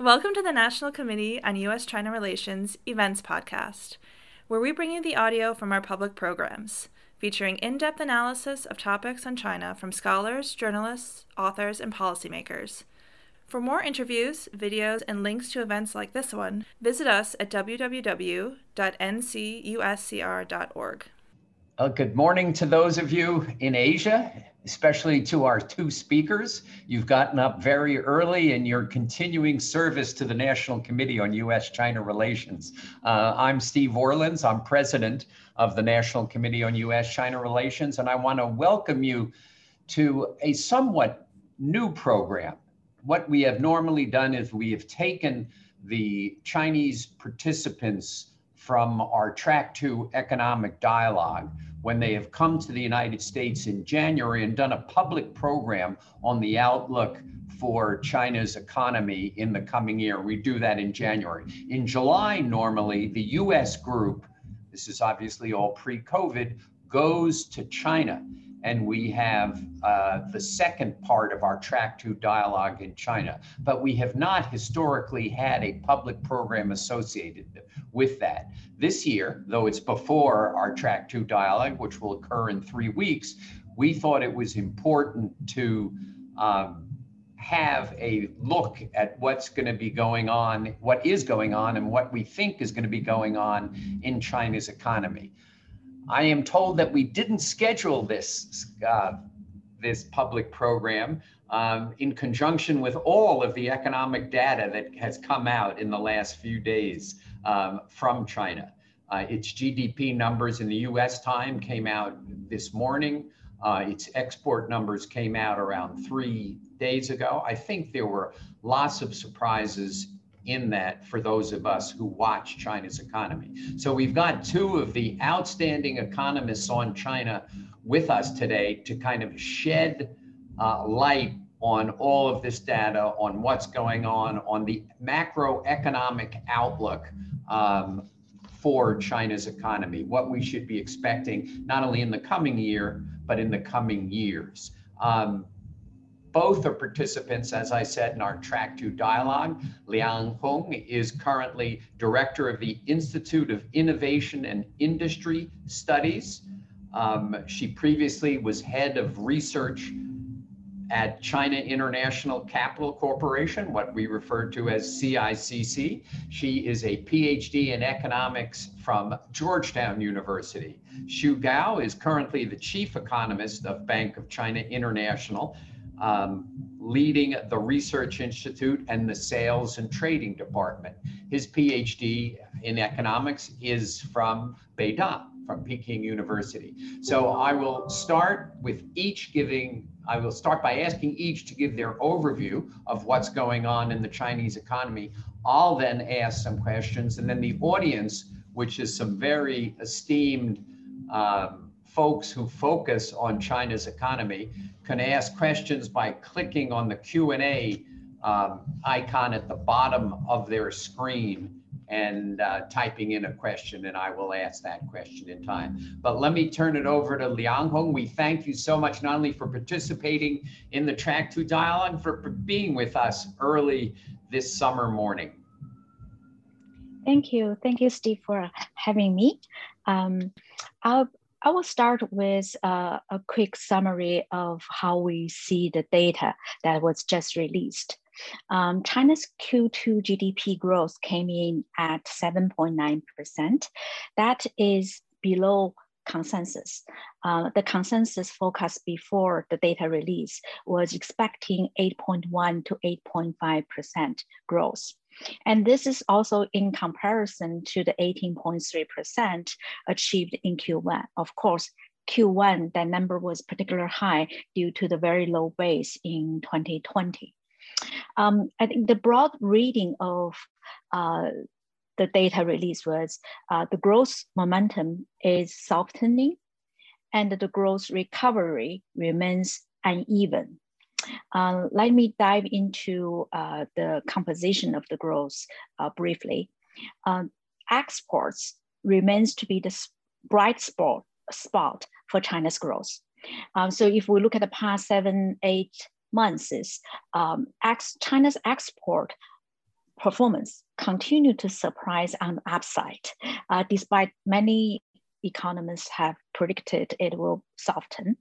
Welcome to the National Committee on U.S.-China Relations Events Podcast, where we bring you the audio from our public programs, featuring in-depth analysis of topics on China from scholars, journalists, authors, and policymakers. For more interviews, videos, and links to events like this one, visit us at www.ncuscr.org. Good morning to those of you in Asia, especially to our two speakers. You've gotten up very early in your continuing service to the National Committee on U.S.-China Relations. I'm Steve Orleans. I'm president of the National Committee on U.S.-China Relations, and I want to welcome you to a somewhat new program. What we have normally done is we have taken the Chinese participants from our Track 2 economic dialogue when they have come to the United States in January and done a public program on the outlook for China's economy in the coming year. We do that in January. In July, normally, the US group, this is obviously all pre-COVID, goes to China. And we have the second part of our Track 2 dialogue in China. But we have not historically had a public program associated with that. This year, though it's before our Track 2 dialogue, which will occur in 3 weeks, we thought it was important to have a look at what's going to be going on, what is going on, and what we think is going to be going on in China's economy. I am told that we didn't schedule this public program in conjunction with all of the economic data that has come out in the last few days from China. Its GDP numbers in the US time came out this morning. Its export numbers came out around 3 days ago. I think there were lots of surprises in that for those of us who watch China's economy. So we've got two of the outstanding economists on China with us today to kind of shed light on all of this data, on what's going on the macroeconomic outlook for China's economy, what we should be expecting, not only in the coming year, but in the coming years. Both are participants, as I said, in our Track 2 dialogue. Liang Hong is currently director of the Institute of Innovation and Industry Studies. She previously was head of research at China International Capital Corporation, what we refer to as CICC. She is a PhD in economics from Georgetown University. Xu Gao is currently the chief economist of Bank of China International, leading the Research Institute and the Sales and Trading Department. His PhD in economics is from Beida, from Peking University. So I will start by asking each to give their overview of what's going on in the Chinese economy. I'll then ask some questions, and then the audience, which is some very esteemed folks who focus on China's economy, can ask questions by clicking on the Q&A icon at the bottom of their screen and typing in a question, and I will ask that question in time. But let me turn it over to Liang Hong. We thank you so much, not only for participating in the Track 2 dialogue, for being with us early this summer morning. Thank you. Thank you, Steve, for having me. I will start with a quick summary of how we see the data that was just released. China's Q2 GDP growth came in at 7.9%. That is below consensus. The consensus forecast before the data release was expecting 8.1 to 8.5% growth. And this is also in comparison to the 18.3% achieved in Q1. Of course, Q1, that number was particularly high due to the very low base in 2020. I think the broad reading of the data release was the growth momentum is softening and the growth recovery remains uneven. Let me dive into the composition of the growth briefly. Exports remains to be the bright spot for China's growth. So if we look at the past 7-8 months, China's export performance continued to surprise on the upside, despite many economists have predicted it will soften.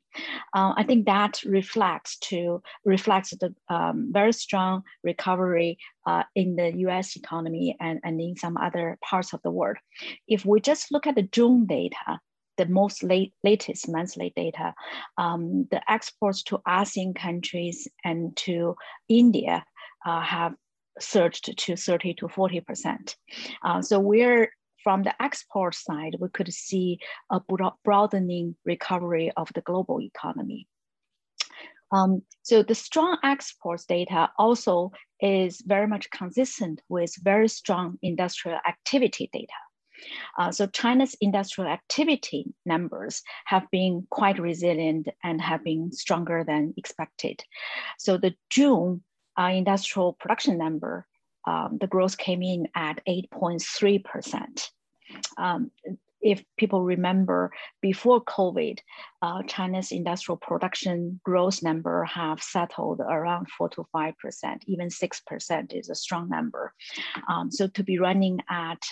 I think that reflects the very strong recovery in the US economy and in some other parts of the world. If we just look at the June data, the most latest monthly data, the exports to ASEAN countries and to India have surged to 30 to 40%. So we're from the export side, we could see a broadening recovery of the global economy. So the strong exports data also is very much consistent with very strong industrial activity data. So China's industrial activity numbers have been quite resilient and have been stronger than expected. So the June industrial production number, the growth came in at 8.3%. If people remember, before COVID, China's industrial production growth number have settled around 4 to 5%, even 6% is a strong number. So to be running at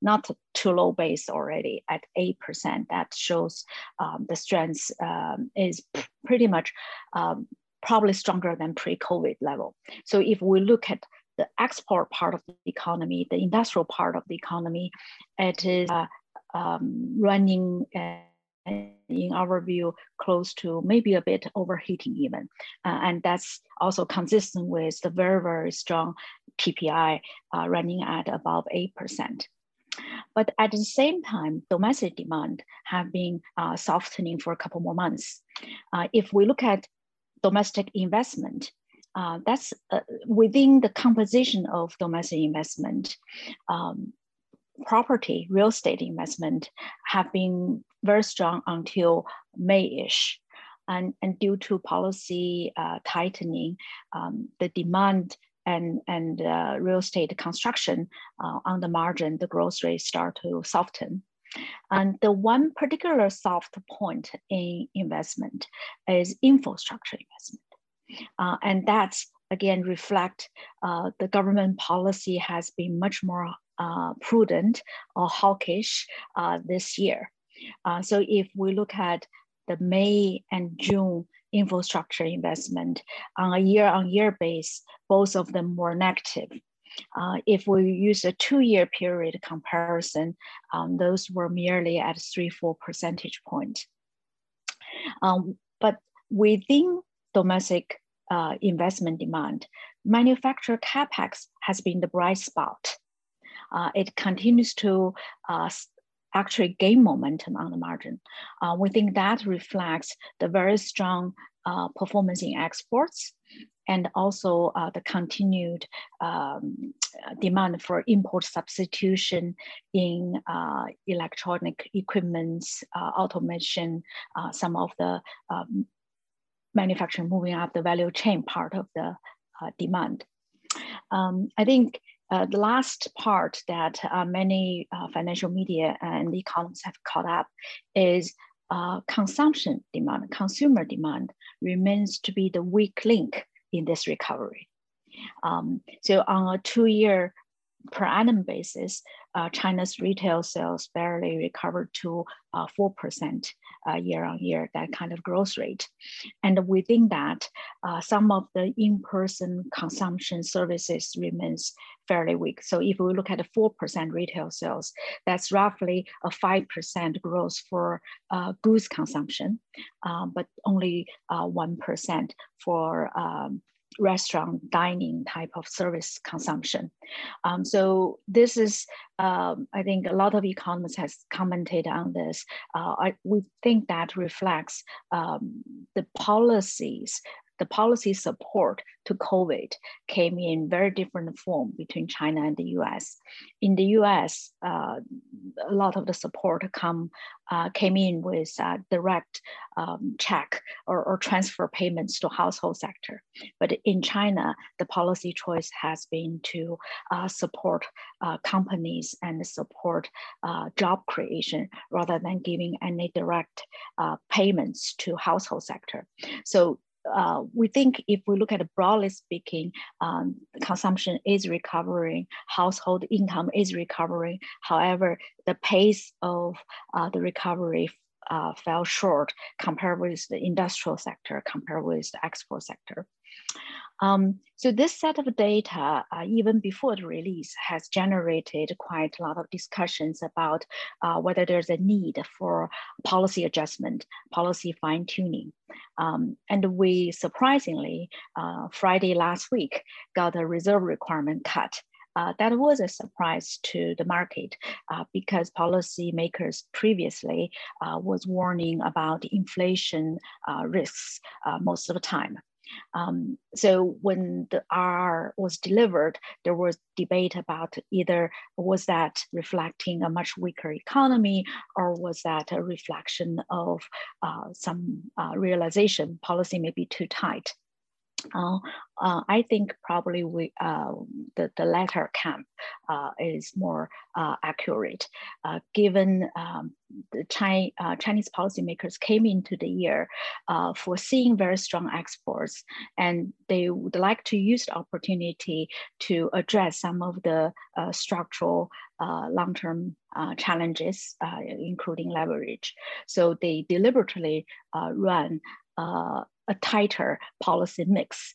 not too low base already at 8%, that shows the strength is pretty much probably stronger than pre-COVID level. So if we look at the export part of the economy, the industrial part of the economy, it is running, in our view, close to maybe a bit overheating even. And that's also consistent with the very, very strong PPI running at above 8%. But at the same time, domestic demand have been softening for a couple more months. If we look at domestic investment, that's within the composition of domestic investment, property, real estate investment have been very strong until May-ish. And due to policy tightening, the demand and real estate construction on the margin, the growth rate start to soften. And the one particular soft point in investment is infrastructure investment. And that's, again, reflect the government policy has been much more prudent or hawkish this year. So if we look at the May and June infrastructure investment on a year-on-year base, both of them were negative. If we use a two-year period comparison, those were merely at 3-4 percentage points. But within domestic investment demand, manufacturer capex has been the bright spot. It continues to actually gain momentum on the margin. We think that reflects the very strong performance in exports and also the continued demand for import substitution in electronic equipments, automation, some of the manufacturing moving up the value chain part of the demand. I think the last part that many financial media and economists have caught up is consumption demand, consumer demand remains to be the weak link in this recovery. So on a two-year per annum basis, China's retail sales barely recovered to 4% year on year, that kind of growth rate. And within that, some of the in-person consumption services remains fairly weak. So if we look at a 4% retail sales, that's roughly a 5% growth for goods consumption, but only 1% for restaurant dining type of service consumption. So this is, I think a lot of economists has commented on this. We think that reflects the policy support to COVID came in very different form between China and the US. In the US, a lot of the support came in with direct check or transfer payments to household sector. But in China, the policy choice has been to support companies and support job creation rather than giving any direct payments to household sector. So we think if we look at broadly speaking, consumption is recovering, household income is recovering. However, the pace of the recovery fell short compared with the industrial sector, compared with the export sector. So this set of data, even before the release, has generated quite a lot of discussions about whether there's a need for policy adjustment, policy fine-tuning. And we surprisingly, Friday last week, got a reserve requirement cut. That was a surprise to the market because policymakers previously was warning about inflation risks most of the time. So when the RR was delivered, there was debate about either was that reflecting a much weaker economy or was that a reflection of some realization policy may be too tight. I think probably we, the latter camp is more accurate, given the Chinese policymakers came into the year foreseeing very strong exports, and they would like to use the opportunity to address some of the structural long-term challenges, including leverage. So they deliberately run a tighter policy mix.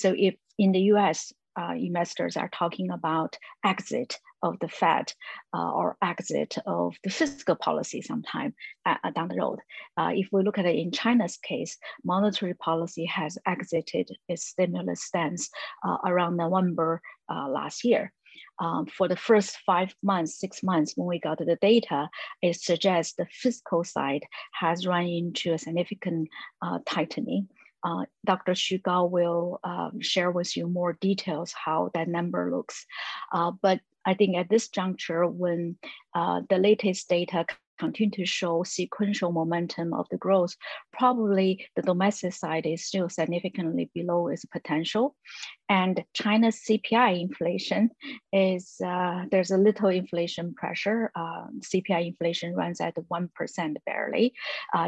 So if in the US, investors are talking about exit of the Fed or exit of the fiscal policy sometime down the road. If we look at it in China's case, monetary policy has exited its stimulus stance around November last year. For the first 5 months, 6 months, when we got the data, it suggests the fiscal side has run into a significant tightening. Dr. Xu Gao will share with you more details how that number looks. But I think at this juncture, when the latest data continue to show sequential momentum of the growth, probably the domestic side is still significantly below its potential. And China's CPI inflation is, there's a little inflation pressure. CPI inflation runs at 1% barely,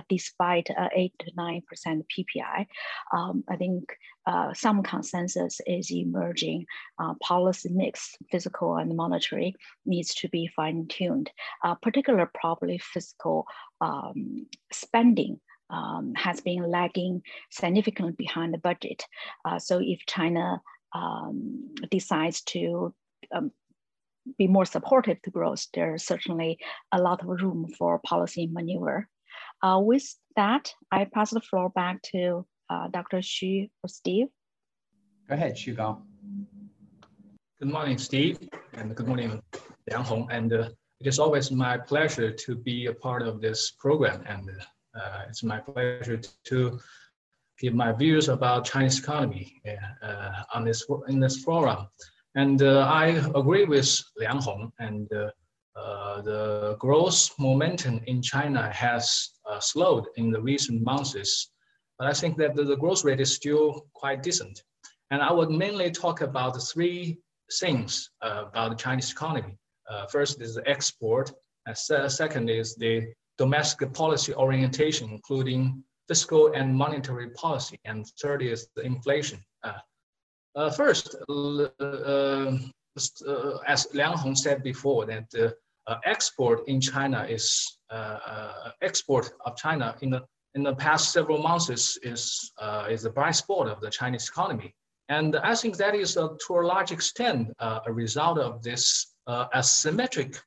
despite 8 to 9% PPI. I think some consensus is emerging. Policy mix, fiscal and monetary, needs to be fine-tuned, particularly probably fiscal spending. Has been lagging significantly behind the budget. So if China decides to be more supportive to growth, there's certainly a lot of room for policy maneuver. With that, I pass the floor back to Dr. Xu or Steve. Go ahead, Xu Gao. Good morning, Steve, and good morning, Liang Hong. And it is always my pleasure to be a part of this program, and it's my pleasure to give my views about Chinese economy on this, in this forum. And I agree with Liang Hong, and the growth momentum in China has slowed in the recent months. But I think that the growth rate is still quite decent. And I would mainly talk about three things about the Chinese economy. First is the export, and second is the domestic policy orientation, including fiscal and monetary policy, and third is the inflation. First, as Liang Hong said before, that export in China is export of China in the past several months is the bright spot of the Chinese economy, and I think that is to a large extent a result of this asymmetric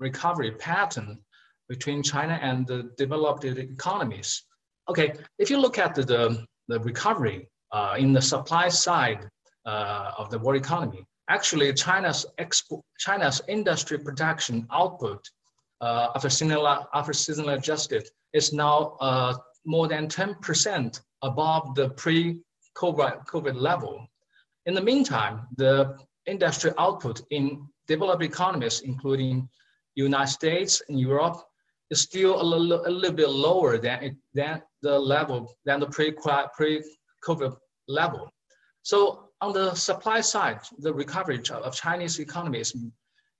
recovery pattern between China and the developed economies. Okay, if you look at the recovery in the supply side of the world economy, actually China's industry production output after seasonal adjusted is now more than 10% above the pre-COVID level. In the meantime, the industry output in developed economies, including United States and Europe, is still a little bit lower than the pre-COVID level. So on the supply side, the recovery of Chinese economy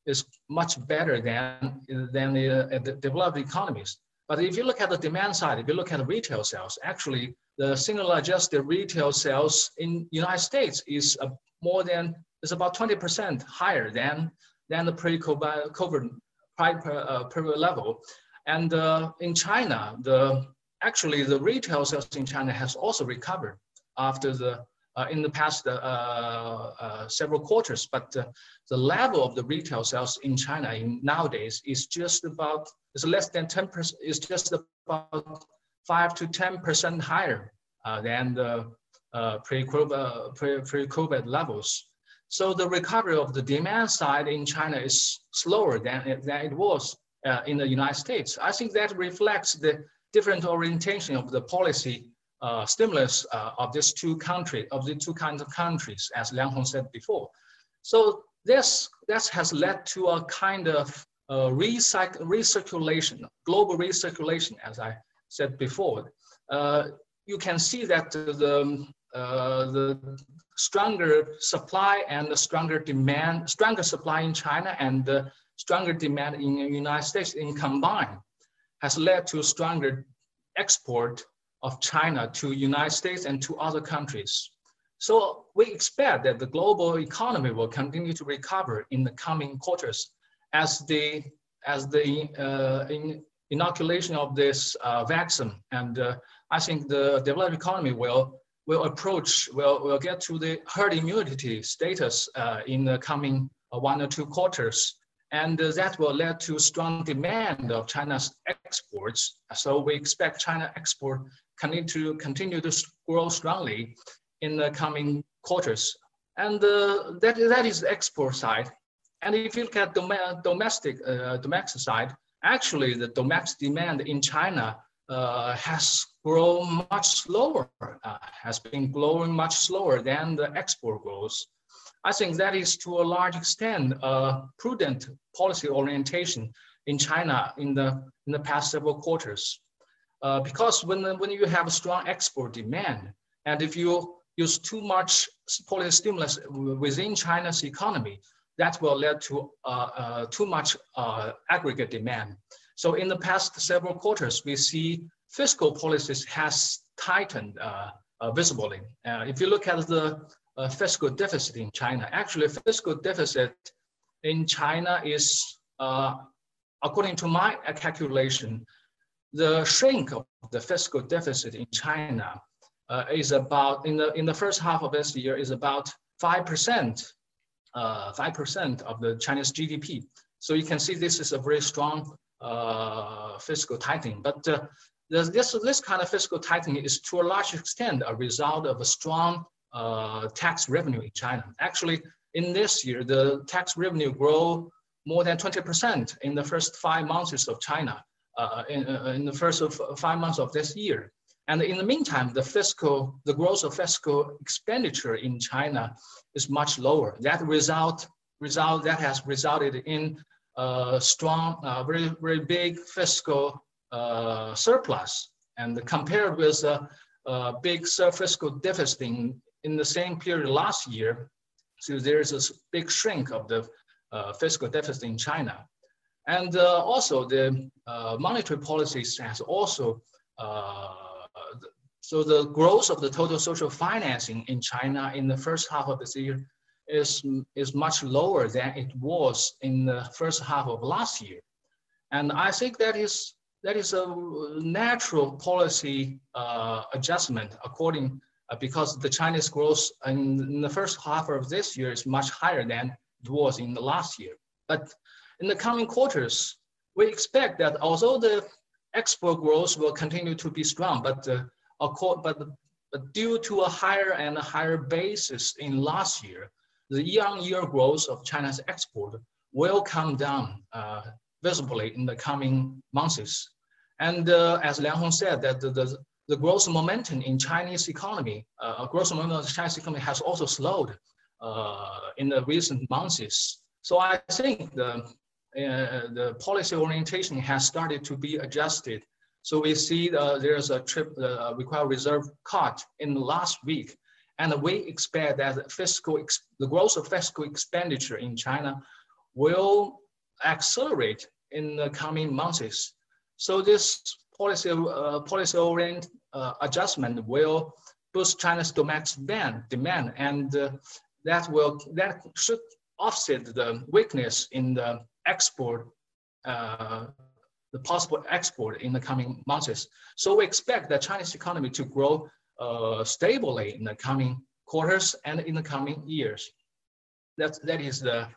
is much better than the developed economies. But if you look at the demand side, if you look at the retail sales, actually the single adjusted retail sales in United States is about 20% higher than the pre-COVID level. And in China, actually the retail sales in China has also recovered after in the past several quarters, but the level of the retail sales in China nowadays is less than 10%. Is just about 5 to 10% higher than the pre-COVID levels. So the recovery of the demand side in China is slower than it was in the United States. I think that reflects the different orientation of the policy stimulus of the two kinds of countries, as Liang Hong said before. So this has led to a kind of recirculation, global recirculation, as I said before. You can see that the stronger supply and the stronger demand, stronger supply in China and the stronger demand in the United States in combined has led to stronger export of China to United States and to other countries. So we expect that the global economy will continue to recover in the coming quarters as the inoculation of this vaccine. And I think the developed economy will get to the herd immunity status in the coming 1 or 2 quarters. And that will lead to strong demand of China's exports. So we expect China export continue to grow strongly in the coming quarters. And that is the export side. And if you look at domestic side, actually the domestic demand in China has grown much slower, has been growing much slower than the export growth. I think that is to a large extent a prudent policy orientation in China in the past several quarters. Because when you have a strong export demand, and if you use too much policy stimulus within China's economy, that will lead to too much aggregate demand. So in the past several quarters, we see fiscal policies has tightened visibly. If you look at the fiscal deficit in China, actually fiscal deficit in China is, according to my calculation, the shrink of the fiscal deficit in China is about, in the first half of this year, is about 5%, 5% of the Chinese GDP. So you can see this is a very strong fiscal tightening. But this kind of fiscal tightening is to a large extent a result of a strong tax revenue in China. Actually, in this year, the tax revenue grew more than 20% in the first 5 months of China. In the first 5 months of this year. And in the meantime, the growth of fiscal expenditure in China is much lower. That has resulted in a strong, very, very big fiscal surplus. And compared with a big fiscal deficit in the same period last year, so there is a big shrink of the fiscal deficit in China. And also the monetary policies has also, so the growth of the total social financing in China in the first half of this year is much lower than it was in the first half of last year. And I think that is a natural policy adjustment because the Chinese growth in the first half of this year is much higher than it was in the last year. But in the coming quarters, we expect that although the export growth will continue to be strong, but due to a higher and higher basis in last year, the year-on-year growth of China's export will come down visibly in the coming months. And as Liang Hong said, that the growth momentum in Chinese economy, has also slowed in the recent months. So I think the policy orientation has started to be adjusted. So we see there's a required reserve cut in the last week, and we expect that the growth of fiscal expenditure in China will accelerate in the coming months. So this policy-oriented adjustment will boost China's domestic demand, and that should offset the weakness in the export, the possible export in the coming months. So we expect the Chinese economy to grow stably in the coming quarters and in the coming years. That is the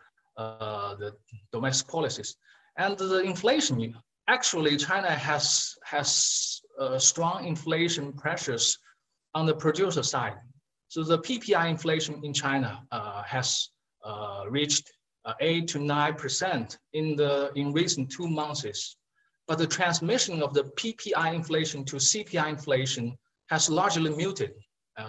domestic policies. And the inflation, actually China has strong inflation pressures on the producer side. So the PPI inflation in China has reached 8 to 9% in recent 2 months. But the transmission of the PPI inflation to CPI inflation has largely muted.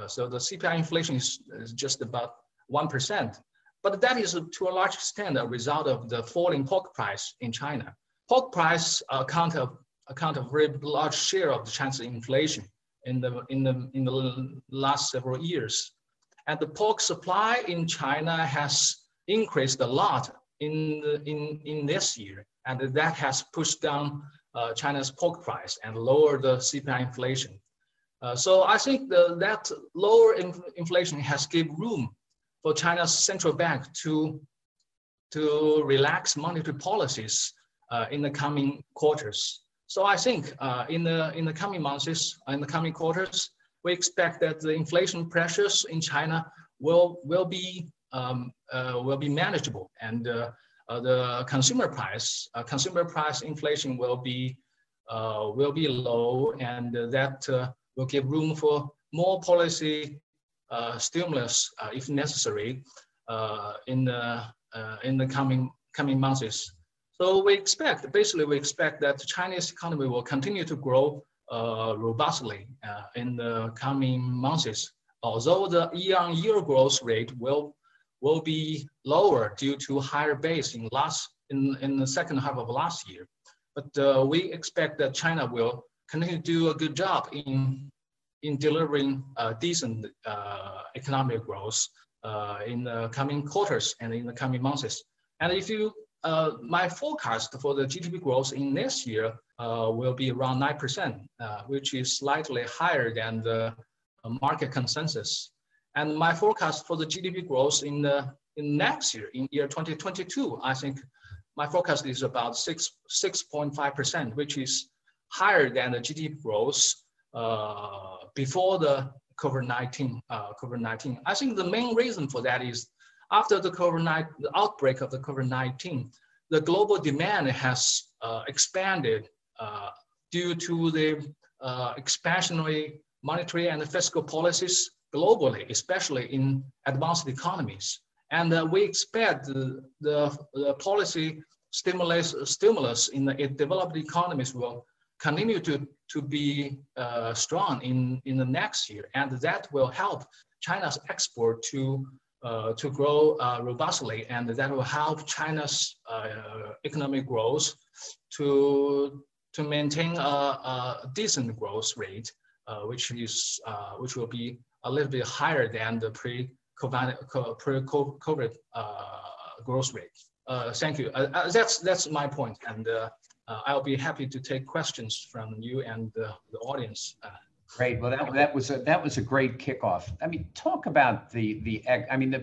So the CPI inflation is just about 1%. But that is, to a large extent, a result of the falling pork price in China. Pork price account of a very large share of the Chinese inflation in the last several years. And the pork supply in China has increased a lot in this year, and that has pushed down China's pork price and lowered the CPI inflation. So I think that lower inflation has given room for China's central bank to relax monetary policies in the coming quarters. So I think in the coming months, in the coming quarters, we expect that the inflation pressures in China will be manageable, and the consumer price inflation will be low, and that will give room for more policy stimulus if necessary in the coming months. So we expect that the Chinese economy will continue to grow robustly in the coming months, although the year-on-year growth rate will be lower due to higher base in the second half of last year. But we expect that China will continue to do a good job in delivering decent economic growth in the coming quarters and in the coming months. And if you, my forecast for the GDP growth in this year will be around 9%, which is slightly higher than the market consensus. And my forecast for the GDP growth in next year, in year 2022, I think my forecast is about 6.5%, which is higher than the GDP growth before the COVID-19. I think the main reason for that is after the outbreak of the COVID-19, the global demand has expanded due to the expansionary monetary and fiscal policies globally, especially in advanced economies. And we expect the policy stimulus in the developed economies will continue to be strong in the next year. And that will help China's export to grow robustly. And that will help China's economic growth to maintain a decent growth rate, which will be a little bit higher than the pre-COVID growth rate. Thank you. That's my point, and I'll be happy to take questions from you and the audience. Great. Well, that was a great kickoff. I mean, talk about the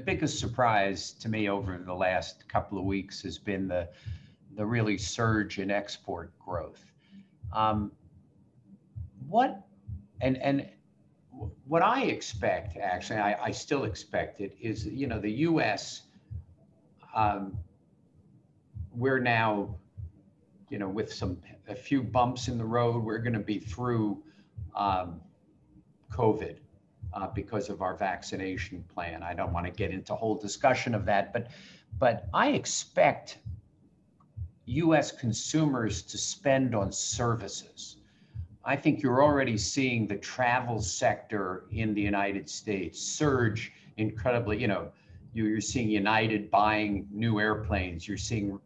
biggest surprise to me over the last couple of weeks has been the really surge in export growth. What I expect, actually, I still expect it, is, the U.S., we're now, with a few bumps in the road, we're going to be through COVID because of our vaccination plan. I don't want to get into a whole discussion of that, but I expect U.S. consumers to spend on services. I think you're already seeing the travel sector in the United States surge incredibly. You're seeing United buying new airplanes. You're seeing,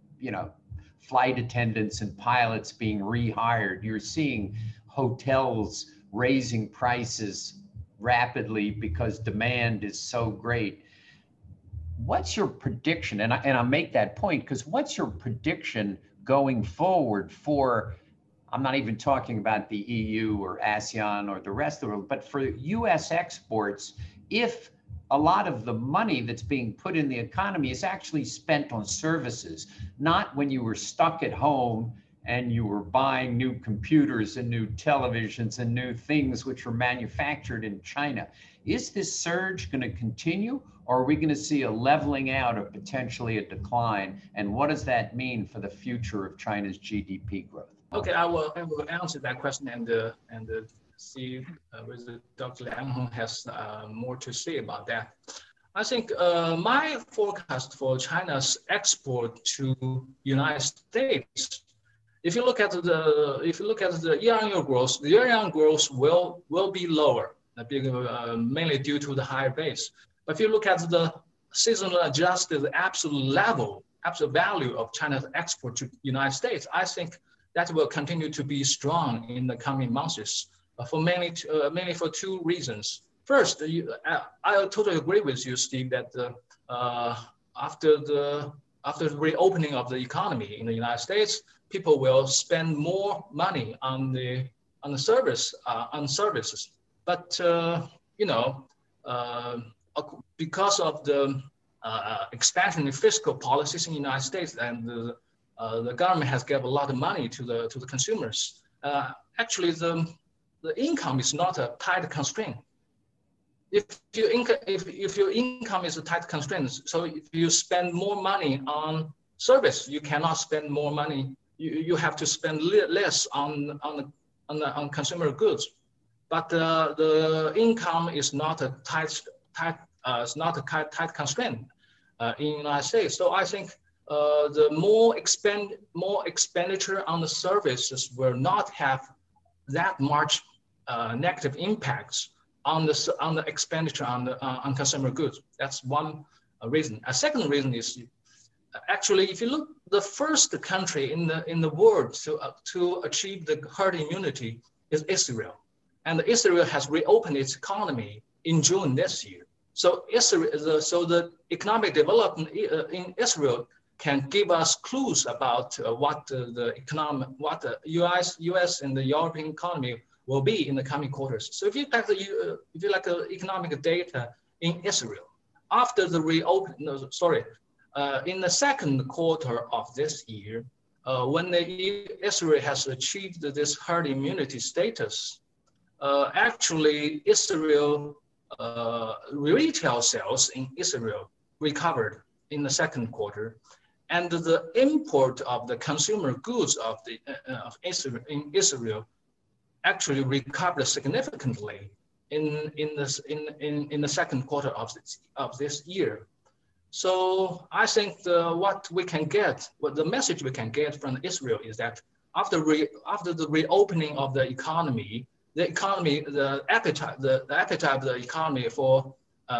flight attendants and pilots being rehired. You're seeing hotels raising prices rapidly because demand is so great. What's your prediction? And I'll make that point, because what's your prediction going forward for I'm not even talking about the EU or ASEAN or the rest of the world, but for US exports, if a lot of the money that's being put in the economy is actually spent on services, not when you were stuck at home and you were buying new computers and new televisions and new things which were manufactured in China. Is this surge going to continue, or are we going to see a leveling out or potentially a decline? And what does that mean for the future of China's GDP growth? Okay, I will answer that question and see whether Dr. Liang Hong has more to say about that. I think my forecast for China's export to United States, if you look at the year-on-year growth, the year-on-year growth will be lower, mainly due to the higher base. But if you look at the seasonal adjusted absolute level, absolute value of China's export to United States, I think that will continue to be strong in the coming months, mainly for two reasons. First, I totally agree with you, Steve, that after the reopening of the economy in the United States, people will spend more money on services. But because of the expansion in fiscal policies in the United States, and the government has given a lot of money to the consumers. Actually, the income is not a tight constraint. If your income is a tight constraint, so if you spend more money on service, you cannot spend more money. You have to spend less on consumer goods. But the income is not a tight constraint in the United States. So I think the more expenditure on the services will not have that much negative impacts on the expenditure on consumer goods. That's one reason. A second reason is, actually, if you look, the first country in the world to achieve the herd immunity is Israel, and Israel has reopened its economy in June this year. So the economic development in Israel can give us clues about what the U.S. and the European economy will be in the coming quarters. So if you like the economic data in Israel after the in the second quarter of this year, when Israel has achieved this herd immunity status, actually Israel retail sales in Israel recovered in the second quarter, and the import of the consumer goods of Israel in Israel actually recovered significantly in the second quarter of this year. So I think the message we can get from Israel is that after the reopening of the appetite of the economy for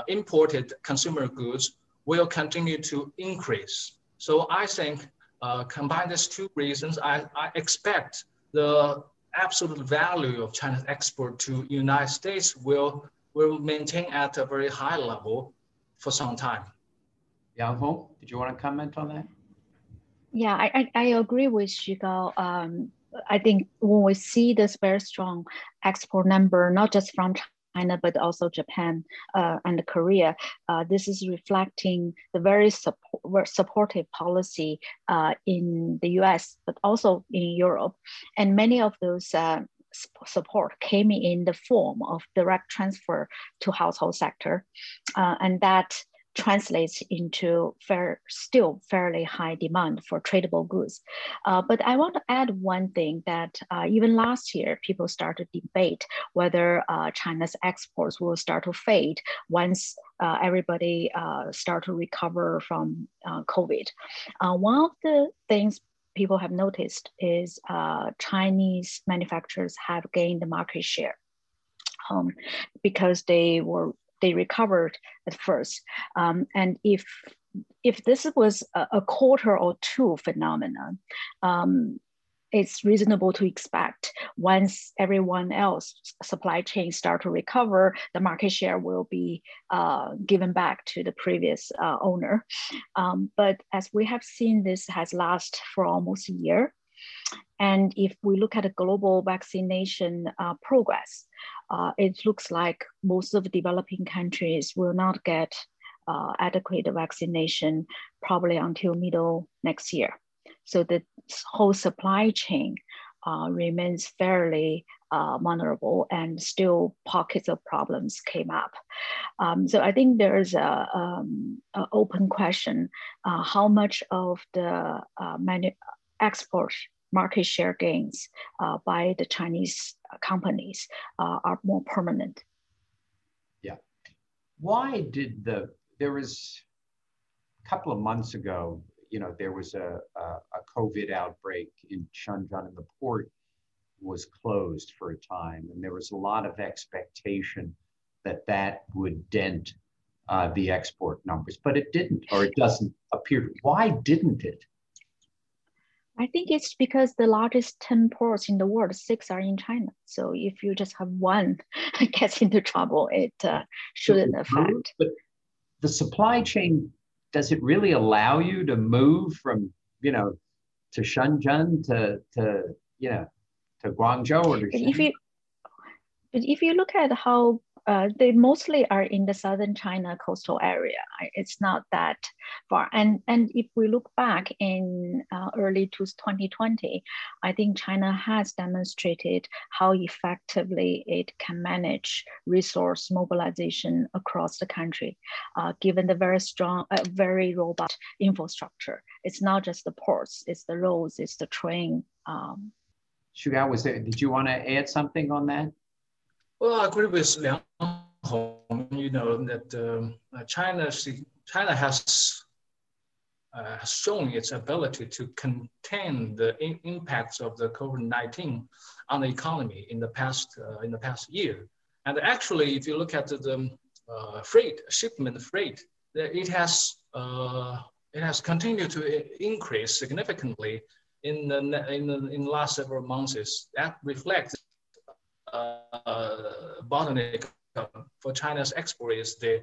imported consumer goods will continue to increase. So I think combine these two reasons, I expect the absolute value of China's export to United States will maintain at a very high level for some time. Liang Hong, did you want to comment on that? Yeah, I agree with Xu Gao. I think when we see this very strong export number, not just from China, but also Japan and Korea, this is reflecting the very supportive policy in the US, but also in Europe. And many of those support came in the form of direct transfer to household sector. And that translates into still fairly high demand for tradable goods. But I want to add one thing that even last year, people started to debate whether China's exports will start to fade once everybody start to recover from COVID. One of the things people have noticed is Chinese manufacturers have gained the market share because they recovered at first. And if this was a quarter or two phenomenon, it's reasonable to expect once everyone else supply chain start to recover, the market share will be given back to the previous owner. But as we have seen, this has lasted for almost a year. And if we look at a global vaccination progress, it looks like most of the developing countries will not get adequate vaccination probably until middle next year. So the whole supply chain remains fairly vulnerable, and still pockets of problems came up. So I think there is an open question, how much of the export market share gains by the Chinese companies are more permanent? Yeah. Why did there was a couple of months ago, you know, there was a COVID outbreak in Shenzhen, and the port was closed for a time. And there was a lot of expectation that that would dent the export numbers, but it didn't, or it doesn't appear. Why didn't it? I think it's because the largest 10 ports in the world, 6 are in China. So if you just have one that gets into trouble, it shouldn't affect. But the supply chain, does it really allow you to move from, you know, to Shenzhen to you know, to Guangzhou or to Shenzhen? But if you look at how they mostly are in the southern China coastal area. It's not that far. And if we look back in early 2020, I think China has demonstrated how effectively it can manage resource mobilization across the country, given the very strong, very robust infrastructure. It's not just the ports, it's the roads, it's the train. Xu Gao, did you want to add something on that? Well, I agree with Liang Hong, you know, that China has shown its ability to contain the impacts of the COVID-19 on the economy in the past year. And actually, if you look at the shipment freight, it has continued to increase significantly in the last several months. That reflects bottleneck for China's export is the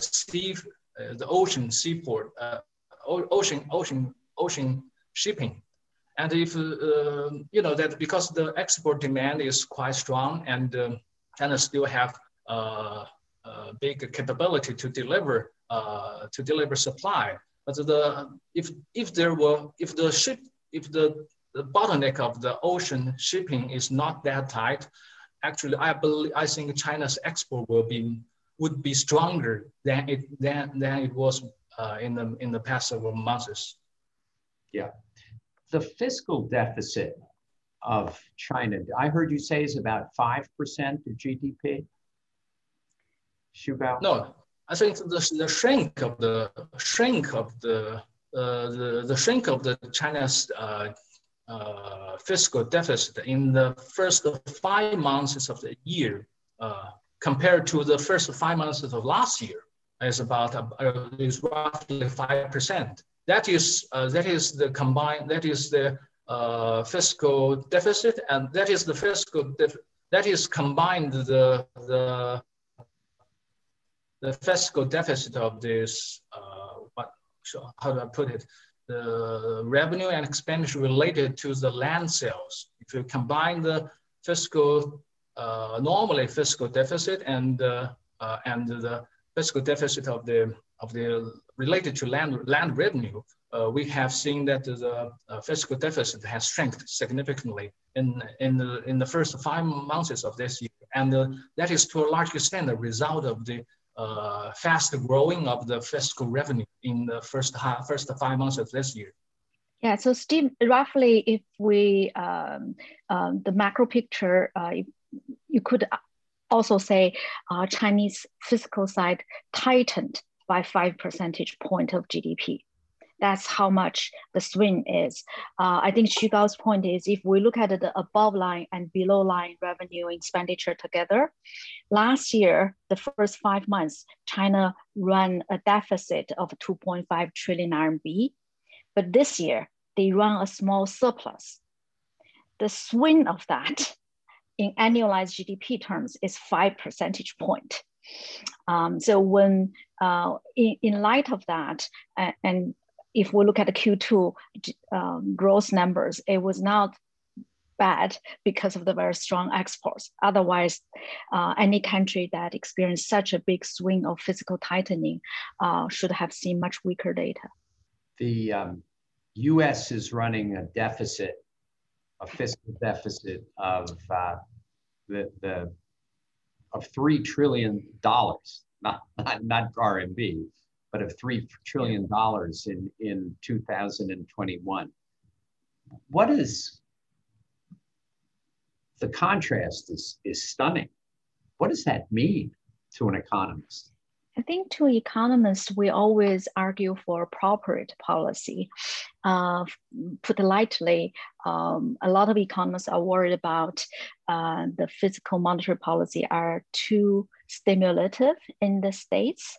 sea, the ocean seaport, ocean shipping. And if you know that, because the export demand is quite strong, and China still have a big capability to deliver supply. But if the bottleneck of the ocean shipping is not that tight, actually, I think China's export would be stronger than it was in the past several months. Yeah, the fiscal deficit of China, I heard you say, is about 5% of GDP. Xu Gao? No, I think the shrink of China's fiscal deficit in the first 5 months of the year compared to the first 5 months of last year is about is roughly 5%. That is the fiscal deficit, and that is the combined the fiscal deficit of this how do I put it? The revenue and expenditure related to the land sales. If you combine the fiscal, normally fiscal deficit and the fiscal deficit of the related to land revenue, we have seen that the fiscal deficit has shrunk significantly in the first 5 months of this year, and that is to a large extent a result of the fast growing of the fiscal revenue in the first 5 months of this year. Yeah, so Steve, roughly, if we, the macro picture, you could also say Chinese fiscal side tightened by 5 percentage points of GDP. That's how much the swing is. I think Xu Gao's point is, if we look at the above line and below line revenue expenditure together, last year, the first 5 months, China ran a deficit of 2.5 trillion RMB, but this year they run a small surplus. The swing of that in annualized GDP terms is 5 percentage points. So when in light of that, and if we look at the Q2 growth numbers, it was not bad because of the very strong exports. Otherwise, any country that experienced such a big swing of fiscal tightening should have seen much weaker data. The U.S. is running a deficit, a fiscal deficit of $3 trillion, not RMB, but of $3 trillion in 2021. What is the contrast is stunning. What does that mean to an economist? I think to economists, we always argue for appropriate policy. Put lightly, a lot of economists are worried about the fiscal monetary policy are too stimulative in the States.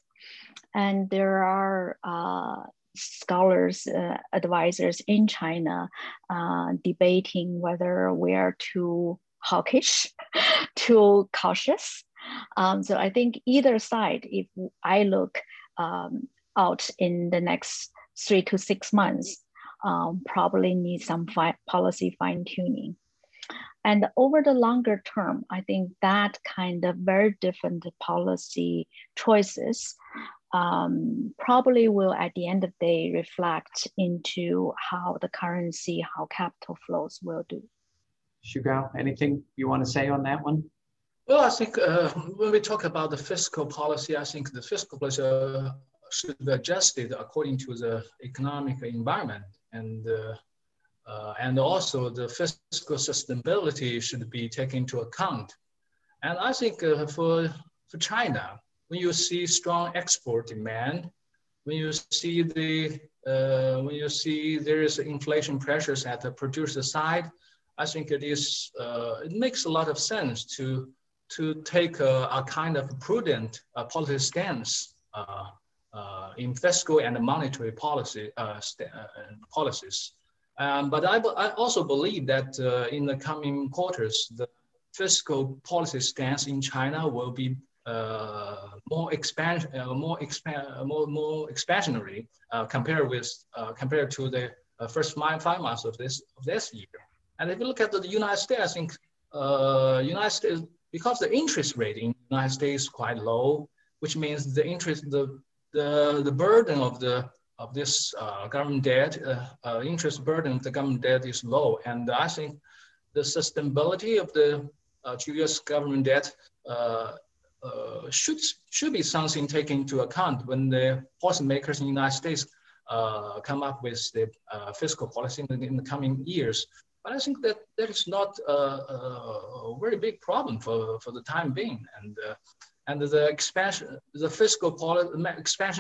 And there are scholars, advisors in China debating whether we are too hawkish, too cautious. So I think either side, if I look out in the next 3 to 6 months, probably need some policy fine-tuning. And over the longer term, I think that kind of very different policy choices probably will at the end of the day reflect into how the currency, how capital flows will do. Xu Gao, anything you want to say on that one? Well, I think when we talk about the fiscal policy, I think the fiscal policy should be adjusted according to the economic environment, and also the fiscal sustainability should be taken into account. And I think for China, when you see strong export demand, when you see the there is inflation pressures at the producer side, I think it is it makes a lot of sense to take a kind of prudent policy stance in fiscal and monetary policy policies. But I also believe that in the coming quarters, the fiscal policy stance in China will be more expansionary compared to the first 5 months of this year. And if you look at the United States, I think United States, because the interest rate in the United States is quite low, which means the interest, the burden of this government debt, interest burden of the government debt is low, and I think the sustainability of the U.S. government debt should be something taken into account when the policymakers in the United States come up with the fiscal policy in the coming years. But I think that that is not a very big problem for the time being, and the expansion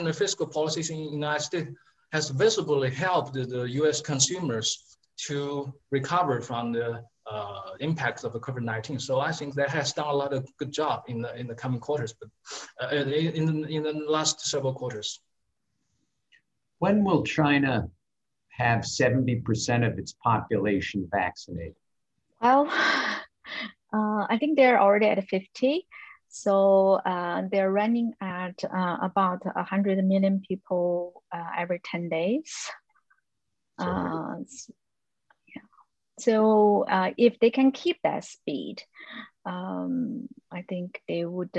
of fiscal policies in the United States has visibly helped the U.S. consumers to recover from the impact of the COVID-19. So I think that has done a lot of good job in the coming quarters, but in the last several quarters. When will China have 70% of its population vaccinated? Well, I think they're already at 50. So they're running at about 100 million people every 10 days. So if they can keep that speed, I think they would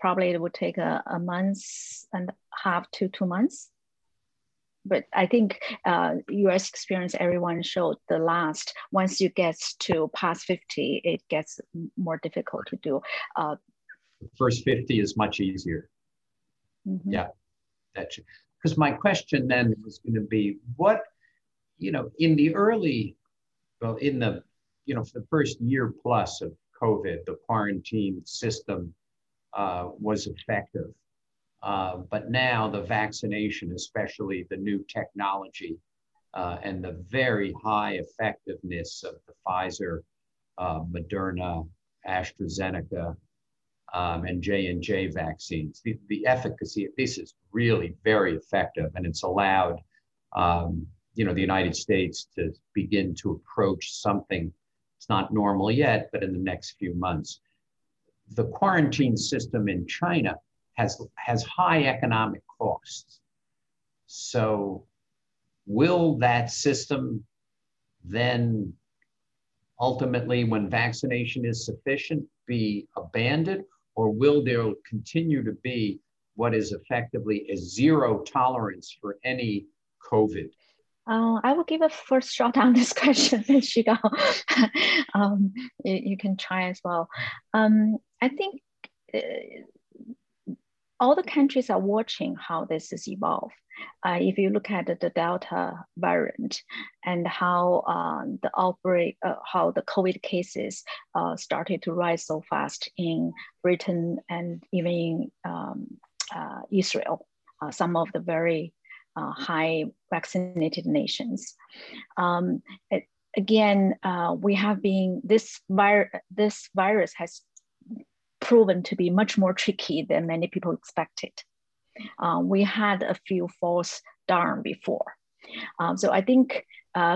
probably it would take a month and a half to 2 months. But I think U.S. experience, everyone showed the last, once you get to past 50, it gets more difficult to do. The first 50 is much easier. Mm-hmm. Yeah, that's it. Because my question then was going to be, what, you know, in the early, well, in the, you know, for the first year plus of COVID, the quarantine system was effective. But now the vaccination, especially the new technology and the very high effectiveness of the Pfizer, Moderna, AstraZeneca, and J&J vaccines, the efficacy of this is really very effective, and it's allowed you know, the United States to begin to approach something. It's not normal yet, but in the next few months. The quarantine system in China has high economic costs. So will that system then ultimately, when vaccination is sufficient, be abandoned, or will there continue to be what is effectively a zero tolerance for any COVID? I will give a first shot on this question, Xu Gao. You can try as well. I think all the countries are watching how this is evolved. If you look at the Delta variant and how the outbreak, how the COVID cases started to rise so fast in Britain and even in Israel, some of the very high vaccinated nations. We have been, this virus has proven to be much more tricky than many people expected. We had a few falls down before. So I think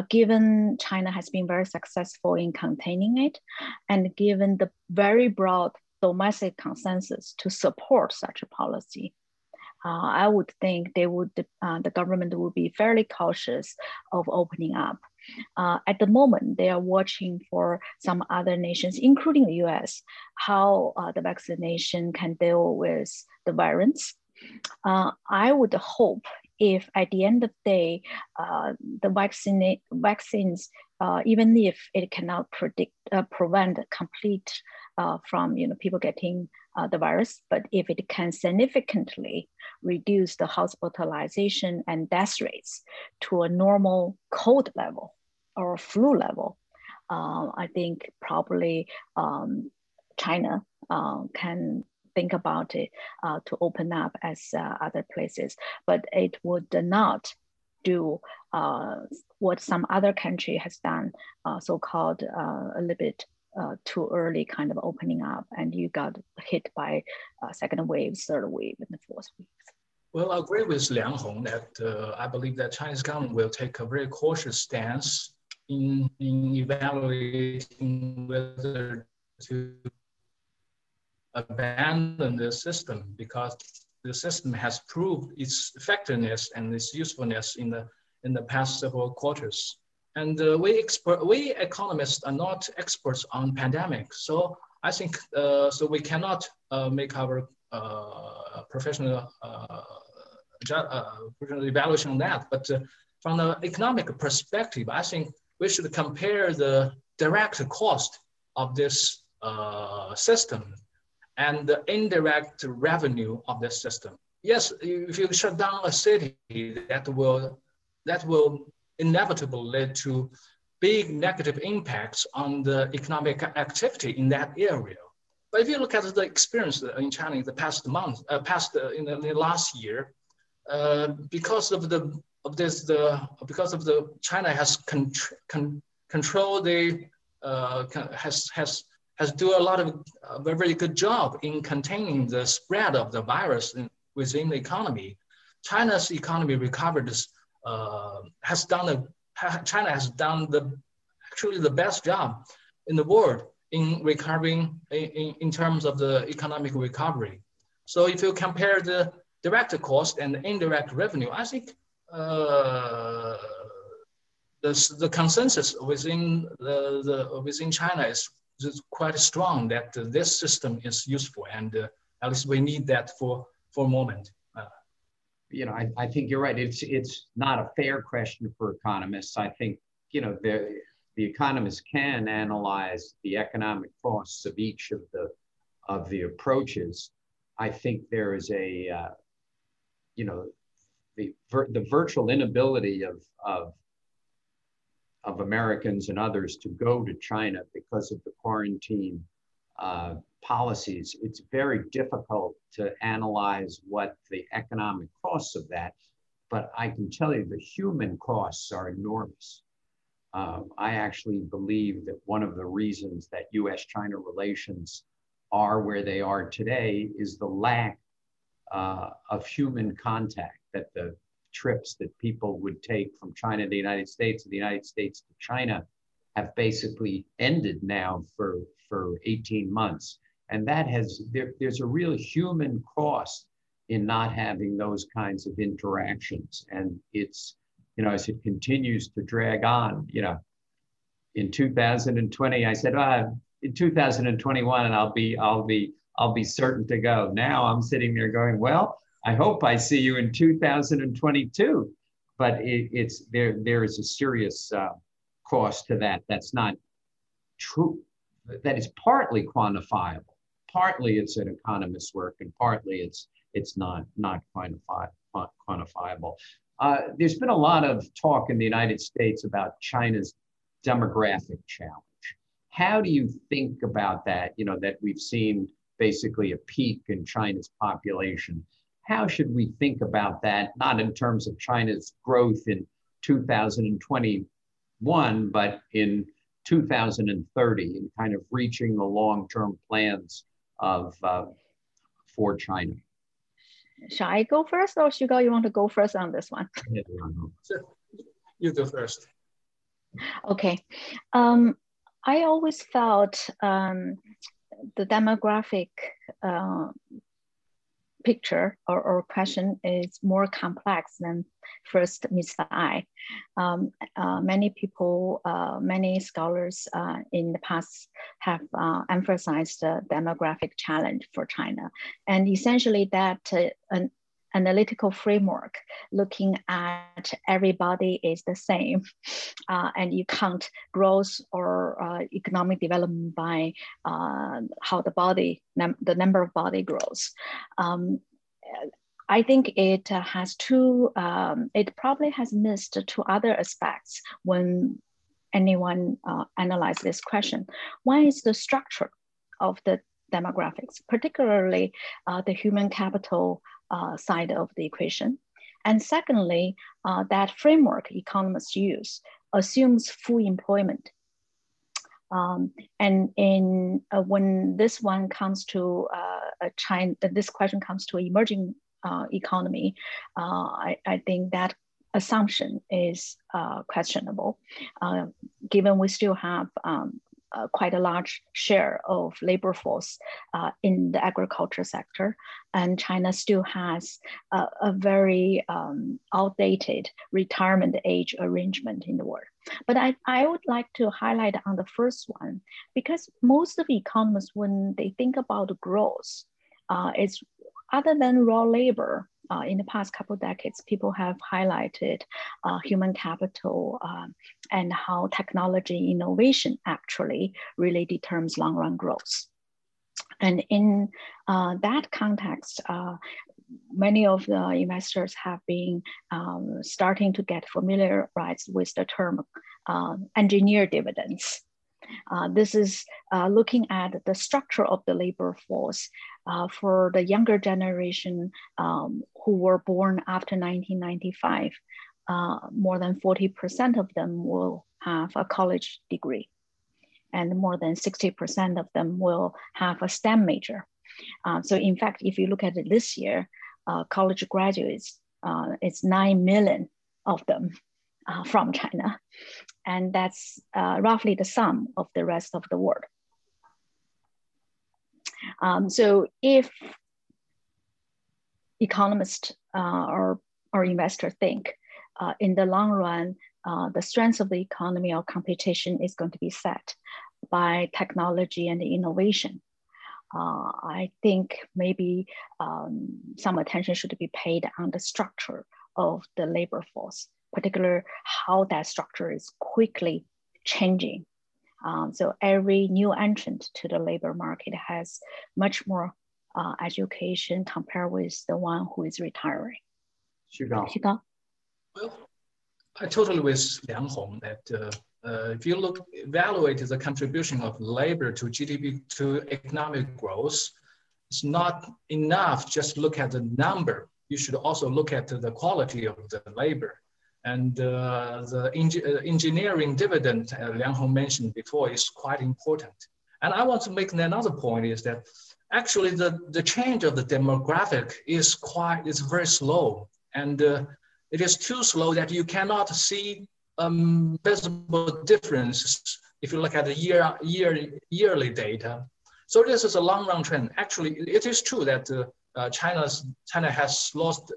given China has been very successful in containing it, and given the very broad domestic consensus to support such a policy, I would think they would, the government would be fairly cautious of opening up. At the moment, they are watching for some other nations, including the US, how the vaccination can deal with the variants. I would hope if at the end of the day, the vaccines, even if it cannot prevent complete from people getting the virus, but if it can significantly reduce the hospitalization and death rates to a normal cold level or flu level, I think probably China can think about it to open up as other places, but it would not do what some other country has done, so-called a little bit too early kind of opening up, and you got hit by second wave, third wave, and the fourth wave. Well, I agree with Liang Hong that I believe that Chinese government will take a very cautious stance in evaluating whether to abandon the system, because the system has proved its effectiveness and its usefulness in the past several quarters. And we economists are not experts on pandemic, so I think we cannot make our professional evaluation on that. But from an economic perspective, I think we should compare the direct cost of this system and the indirect revenue of this system. Yes, if you shut down a city, that will inevitably lead to big negative impacts on the economic activity in that area. But if you look at the experience in China in the past month, in the last year, because China has controlled the has do a lot of very good job in containing the spread of the virus within the economy. China's economy recovered. China has done actually the best job in the world in recovering in terms of the economic recovery. So if you compare the direct cost and the indirect revenue, I think the consensus within China is quite strong that this system is useful, and at least we need that for a moment. I think you're right. It's not a fair question for economists. I think, the economists can analyze the economic costs of each of the approaches. I think there is a, the virtual inability of Americans and others to go to China because of the quarantine policies. It's very difficult to analyze what the economic costs of that, but I can tell you the human costs are enormous. I actually believe that one of the reasons that U.S.-China relations are where they are today is the lack of human contact, that the trips that people would take from China to the United States and the United States to China have basically ended now for 18 months. And that there's a real human cost in not having those kinds of interactions. And it's as it continues to drag on, in 2020, I said, in 2021, and I'll be certain to go. Now I'm sitting there going, well, I hope I see you in 2022. But there is a serious cost to that. That's not true. That is partly quantifiable. Partly it's an economist's work, and partly it's not quantifiable. There's been a lot of talk in the United States about China's demographic challenge. How do you think about that? That we've seen basically a peak in China's population. How should we think about that? Not in terms of China's growth in 2021, but in 2030, and kind of reaching the long-term plans of for China. Shall I go first, or Xu Gao, you want to go first on this one? Yeah, you go first. Okay. I always felt the demographic picture or question is more complex than first meets the eye. Many people, many scholars in the past have emphasized the demographic challenge for China. And essentially that an analytical framework looking at everybody is the same, and you count growth or economic development by how the number of body grows. I think it has two. It probably has missed two other aspects when anyone analyzes this question. One is the structure of the demographics, particularly the human capital side of the equation. And secondly, that framework economists use assumes full employment. And in when this one comes to China, this question comes to emerging economy, I think that assumption is questionable, given we still have quite a large share of labor force in the agriculture sector, and China still has a very outdated retirement age arrangement in the world. But I would like to highlight on the first one, because most of the economists, when they think about growth, it's other than raw labor. In the past couple of decades, people have highlighted human capital and how technology innovation actually really determines long-run growth. And in that context, many of the investors have been starting to get familiarized with the term engineer dividends. This is looking at the structure of the labor force for the younger generation who were born after 1995. More than 40% of them will have a college degree, and more than 60% of them will have a STEM major. So in fact, if you look at it this year, college graduates, it's 9 million of them from China. And that's roughly the sum of the rest of the world. So if economists or investors think in the long run, the strength of the economy or competition is going to be set by technology and innovation, I think maybe some attention should be paid on the structure of the labor force, particularly how that structure is quickly changing. So every new entrant to the labor market has much more education compared with the one who is retiring. Xu Gao. Well, I totally with Liang Hong that if you evaluate the contribution of labor to GDP to economic growth, it's not enough just to look at the number. You should also look at the quality of the labor. And the engineering dividend Liang Hong mentioned before is quite important. And I want to make another point is that actually the change of the demographic is very slow. And it is too slow that you cannot see visible differences if you look at the yearly data. So this is a long run trend. Actually, it is true that China has lost,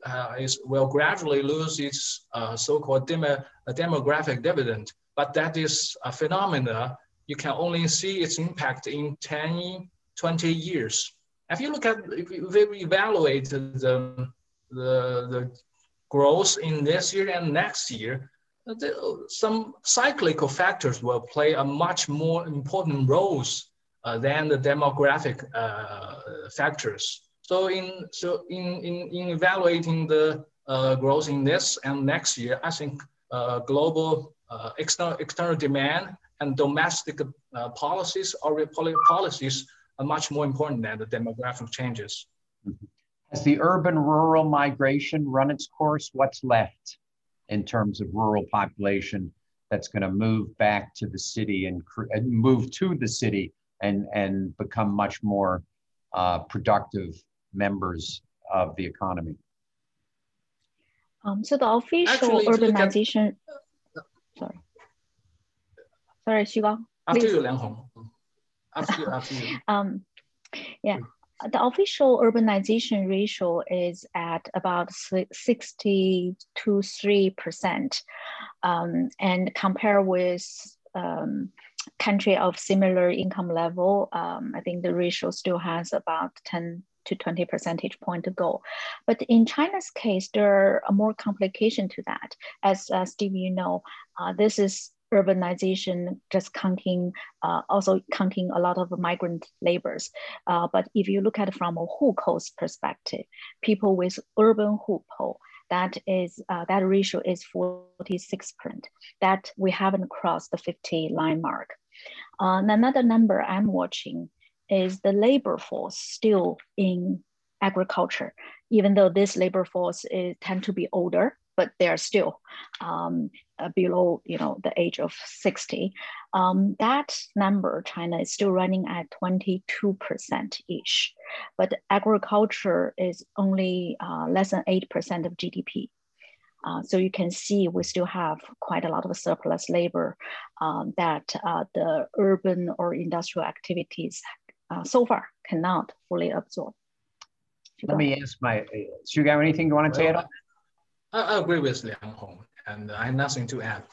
will gradually lose its so-called demographic dividend. But that is a phenomena. You can only see its impact in 10, 20 years. If you look at, if we evaluate the growth in this year and next year, some cyclical factors will play a much more important roles than the demographic factors. So in evaluating the growth in this and next year, I think global external demand and domestic policies or policies are much more important than the demographic changes. Mm-hmm. Has the urban-rural migration run its course? What's left in terms of rural population that's going to move back to the city and move to the city and become much more productive members of the economy? So the official urbanization. Sorry, Xu Gao. After you, Liang Hong. After you. Yeah, the official urbanization ratio is at about 63%, and compare with country of similar income level, I think the ratio still has about 10 to 20 percentage point to go. But in China's case, there are more complications to that. As Steve, you know, this is urbanization just counting, also counting a lot of migrant laborers. But if you look at it from a hukou perspective, people with urban hukou, that ratio is 46%. That we haven't crossed the 50 line mark. Another number I'm watching is the labor force still in agriculture, even though this labor force tend to be older, but they are still below, you know, the age of 60. That number, China is still running at 22%-ish, but agriculture is only less than 8% of GDP. So you can see we still have quite a lot of surplus labor that the urban or industrial activities so far cannot fully absorb. Let me ask Xu Gao, anything you want to add on? I agree with Liang Hong, and I have nothing to add.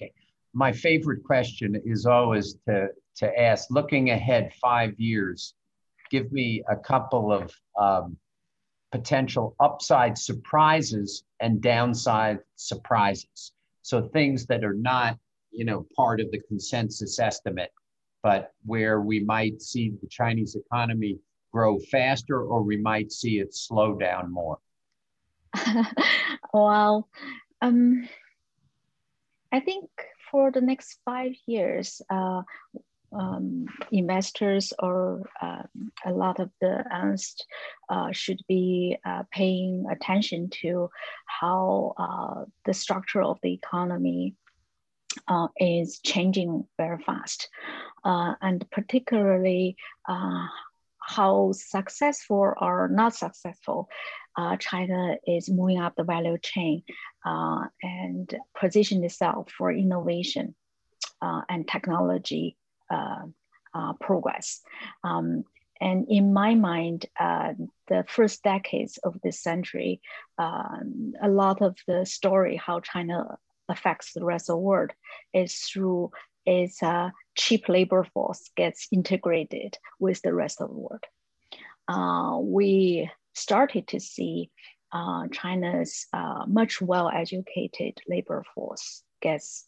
Okay. My favorite question is always to ask, looking ahead 5 years, give me a couple of potential upside surprises and downside surprises. So things that are not, you know, part of the consensus estimate, but where we might see the Chinese economy grow faster or we might see it slow down more. Well, I think for the next 5 years, investors or a lot of the analysts should be paying attention to how the structure of the economy is changing very fast, and particularly how successful or not successful China is moving up the value chain and position itself for innovation and technology progress. And in my mind, the first decades of this century, a lot of the story how China affects the rest of the world is through its cheap labor force gets integrated with the rest of the world. We started to see China's much well-educated labor force gets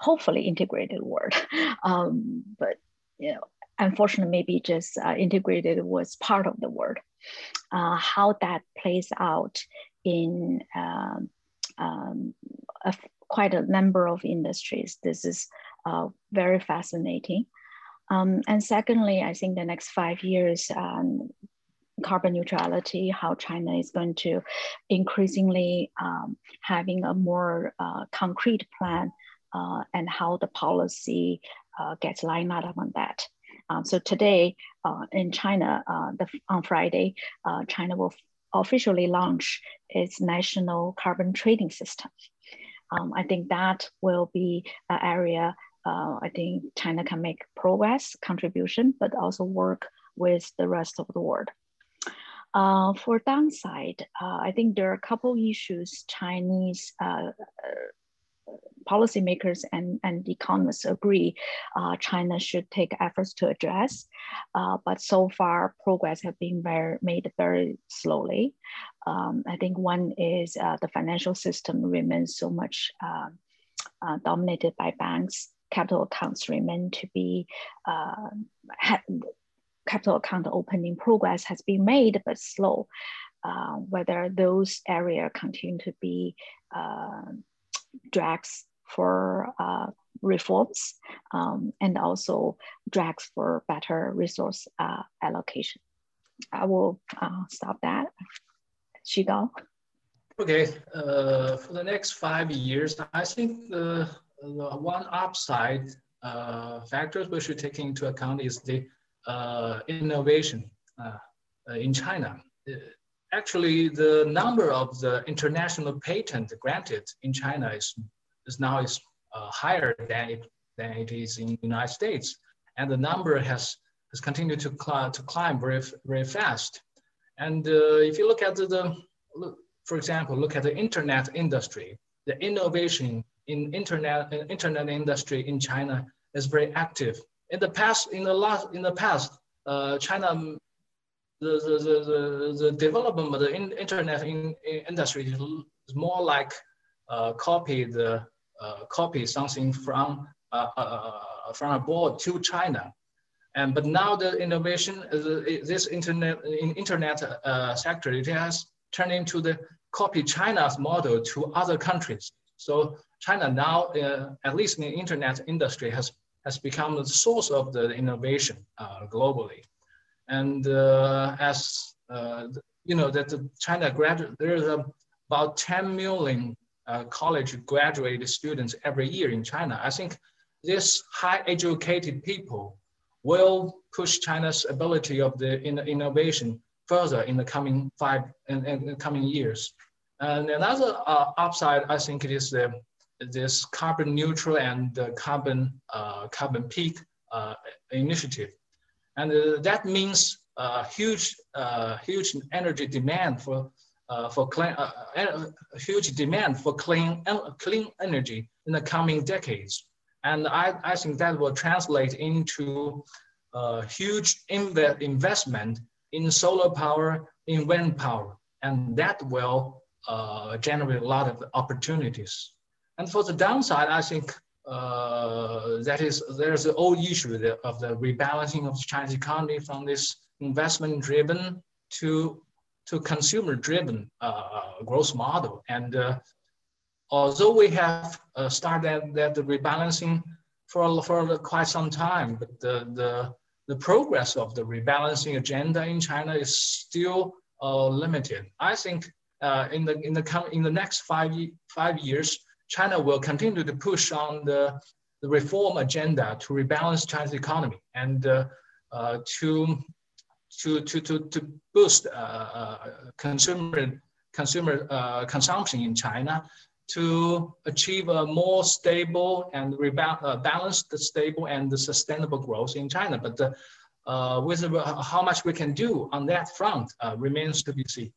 hopefully integrated world, but you know, unfortunately maybe just integrated was part of the world. How that plays out in quite a number of industries, this is very fascinating. And secondly, I think the next 5 years, carbon neutrality, how China is going to increasingly having a more concrete plan and how the policy gets lined up on that. So today in China, on Friday, China will officially launch its national carbon trading system. I think that will be an area I think China can make progress, contribution, but also work with the rest of the world. For downside, I think there are a couple issues Chinese policymakers and economists agree China should take efforts to address, but so far progress have been made very slowly. I think one is the financial system remains so much dominated by banks. Capital accounts remain to be capital account opening progress has been made, but slow. Whether those areas continue to be drags for reforms and also drags for better resource allocation. I will stop that. Xu Gao. Okay, for the next 5 years, I think the one upside factors we should take into account is the innovation in China. Actually, the number of the international patent granted in China is now higher than it is in the United States, and the number has continued to climb very fast. And if you look at for example, look at the internet industry, the innovation in internet industry in China is very active. In the past, China. The development of the internet industry is more like copy something from abroad to China, but now the innovation this internet sector, it has turned into the copy China's model to other countries. So China now, at least in the internet industry, has become the source of the innovation globally. And as you know, that the China there is about 10 million college graduated students every year in China. I think this high educated people will push China's ability of the innovation further in the coming coming years. And another upside, I think, it is this carbon neutral and carbon peak initiative. And that means huge energy demand for clean energy in the coming decades. And I think that will translate into huge investment in solar power, in wind power, and that will generate a lot of opportunities. And for the downside, I think there's the old issue of the rebalancing of China's economy from this investment-driven to consumer-driven growth model. And although we have started that rebalancing for quite some time, but the progress of the rebalancing agenda in China is still limited. I think in the next five years. China will continue to push on the reform agenda to rebalance China's economy and to boost consumer consumption in China to achieve a more stable and balanced, stable and sustainable growth in China. But with how much we can do on that front remains to be seen.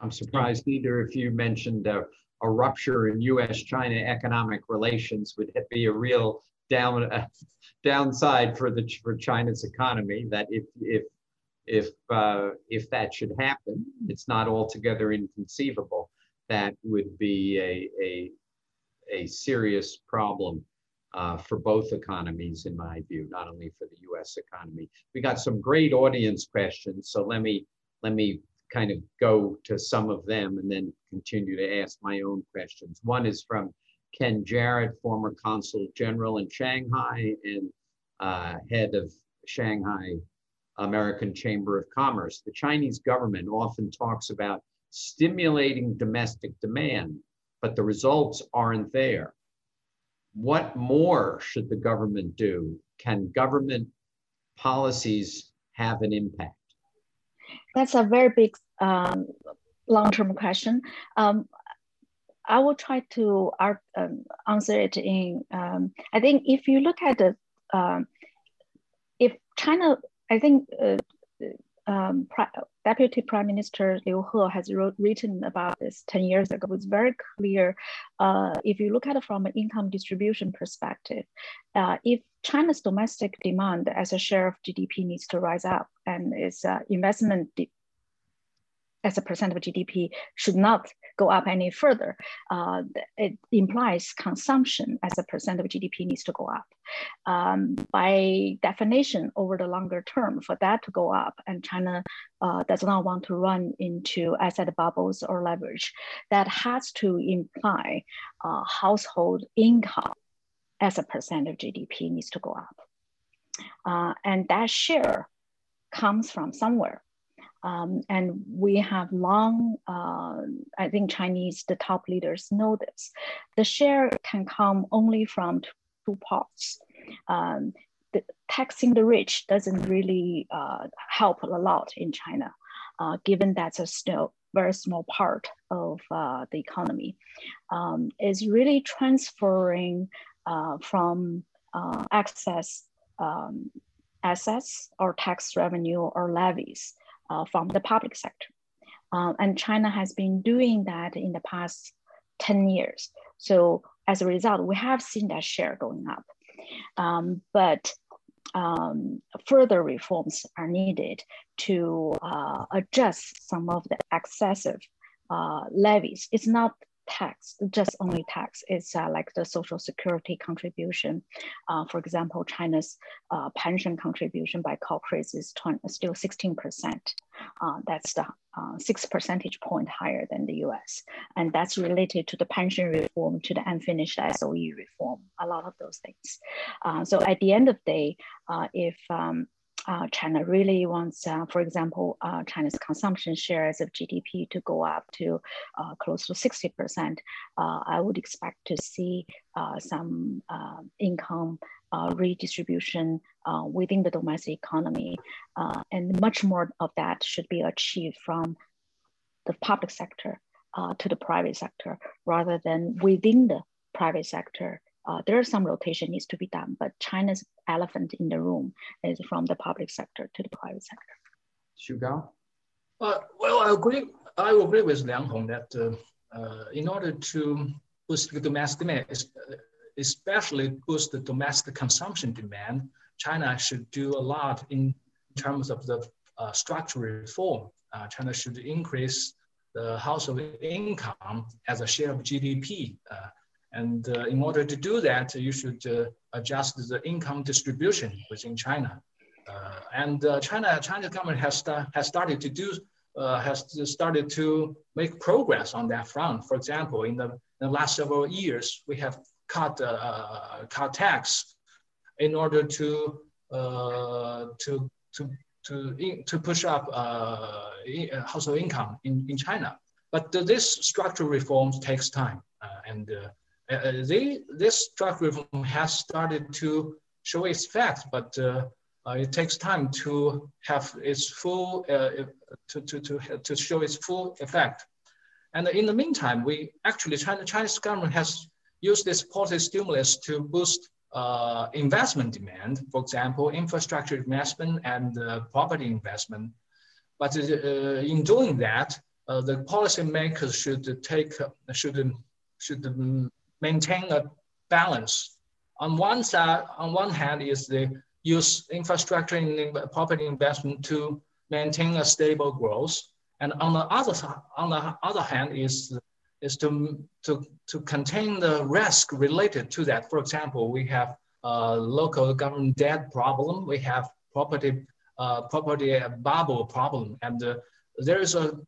I'm surprised neither of you mentioned a rupture in U.S.-China economic relations would be a real downside for China's economy. That if that should happen, it's not altogether inconceivable. That would be a serious problem for both economies, in my view. Not only for the U.S. economy. We got some great audience questions, so let me kind of go to some of them and then continue to ask my own questions. One is from Ken Jarrett, former Consul General in Shanghai and head of Shanghai American Chamber of Commerce. The Chinese government often talks about stimulating domestic demand, but the results aren't there. What more should the government do? Can government policies have an impact? That's a very big long-term question. I will try to answer it in, I think if you look at if China, I think Deputy Prime Minister Liu He has written about this 10 years ago. It's very clear, if you look at it from an income distribution perspective, if China's domestic demand as a share of GDP needs to rise up, and its investment as a percent of GDP should not go up any further, it implies consumption as a percent of GDP needs to go up. By definition, over the longer term, for that to go up, and China does not want to run into asset bubbles or leverage, that has to imply household income as a percent of GDP needs to go up. And that share comes from somewhere. And we have long, I think Chinese, the top leaders know this. The share can come only from two parts. Taxing the rich doesn't really help a lot in China, given that's a still very small part of the economy. It's really transferring from excess assets or tax revenue or levies from the public sector. And China has been doing that in the past 10 years. So as a result, we have seen that share going up. But further reforms are needed to adjust some of the excessive levies. It's not tax, just only tax. It's like the social security contribution. For example, China's pension contribution by corporates is still 16%. That's the 6 percentage point higher than the US. And that's related to the pension reform, to the unfinished SOE reform, a lot of those things. So at the end of the day, if China really wants, for example, China's consumption shares of GDP to go up to close to 60%. I would expect to see some income redistribution within the domestic economy, and much more of that should be achieved from the public sector to the private sector, rather than within the private sector. There is some rotation needs to be done, but China's elephant in the room is from the public sector to the private sector. Xu Gao? Well, I agree with Liang Hong that in order to boost the domestic demand, especially boost the domestic consumption demand, China should do a lot in terms of the structural reform. China should increase the household income as a share of GDP. And in order to do that, you should adjust the income distribution within China. And China's government has started to make progress on that front. For example, in the last several years, we have cut tax in order to push up household income in China. But this structural reform takes time, this structural reform has started to show its effect, but it takes time to have its full to show its full effect. And in the meantime, Chinese government has used this policy stimulus to boost investment demand. For example, infrastructure investment and property investment. But in doing that, the policymakers should maintain a balance. On one hand is they use infrastructure and property investment to maintain a stable growth, and on the other hand is to contain the risk related to that. For example, we have local government debt problem, we have property bubble problem, and there is a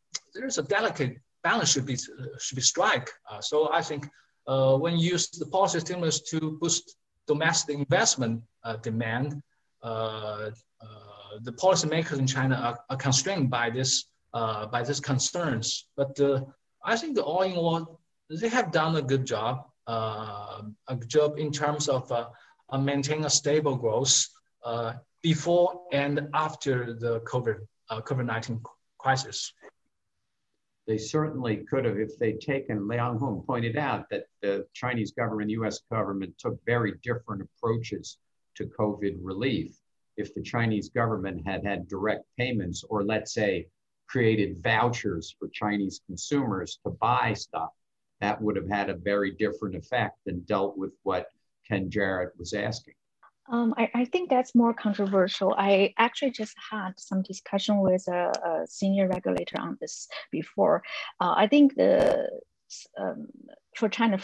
delicate balance should be struck. So I think when you use the policy stimulus to boost domestic investment demand, the policymakers in China are constrained by these concerns. But I think all in all, they have done a good job in terms of maintaining a stable growth before and after the COVID-19 crisis. They certainly could have, if they'd taken, Liang Hong pointed out that the Chinese government, U.S. government took very different approaches to COVID relief. if the Chinese government had had direct payments, or let's say created vouchers for Chinese consumers to buy stuff, that would have had a very different effect and dealt with what Ken Jarrett was asking. I think that's more controversial. I actually just had some discussion with a senior regulator on this before. I think the for China,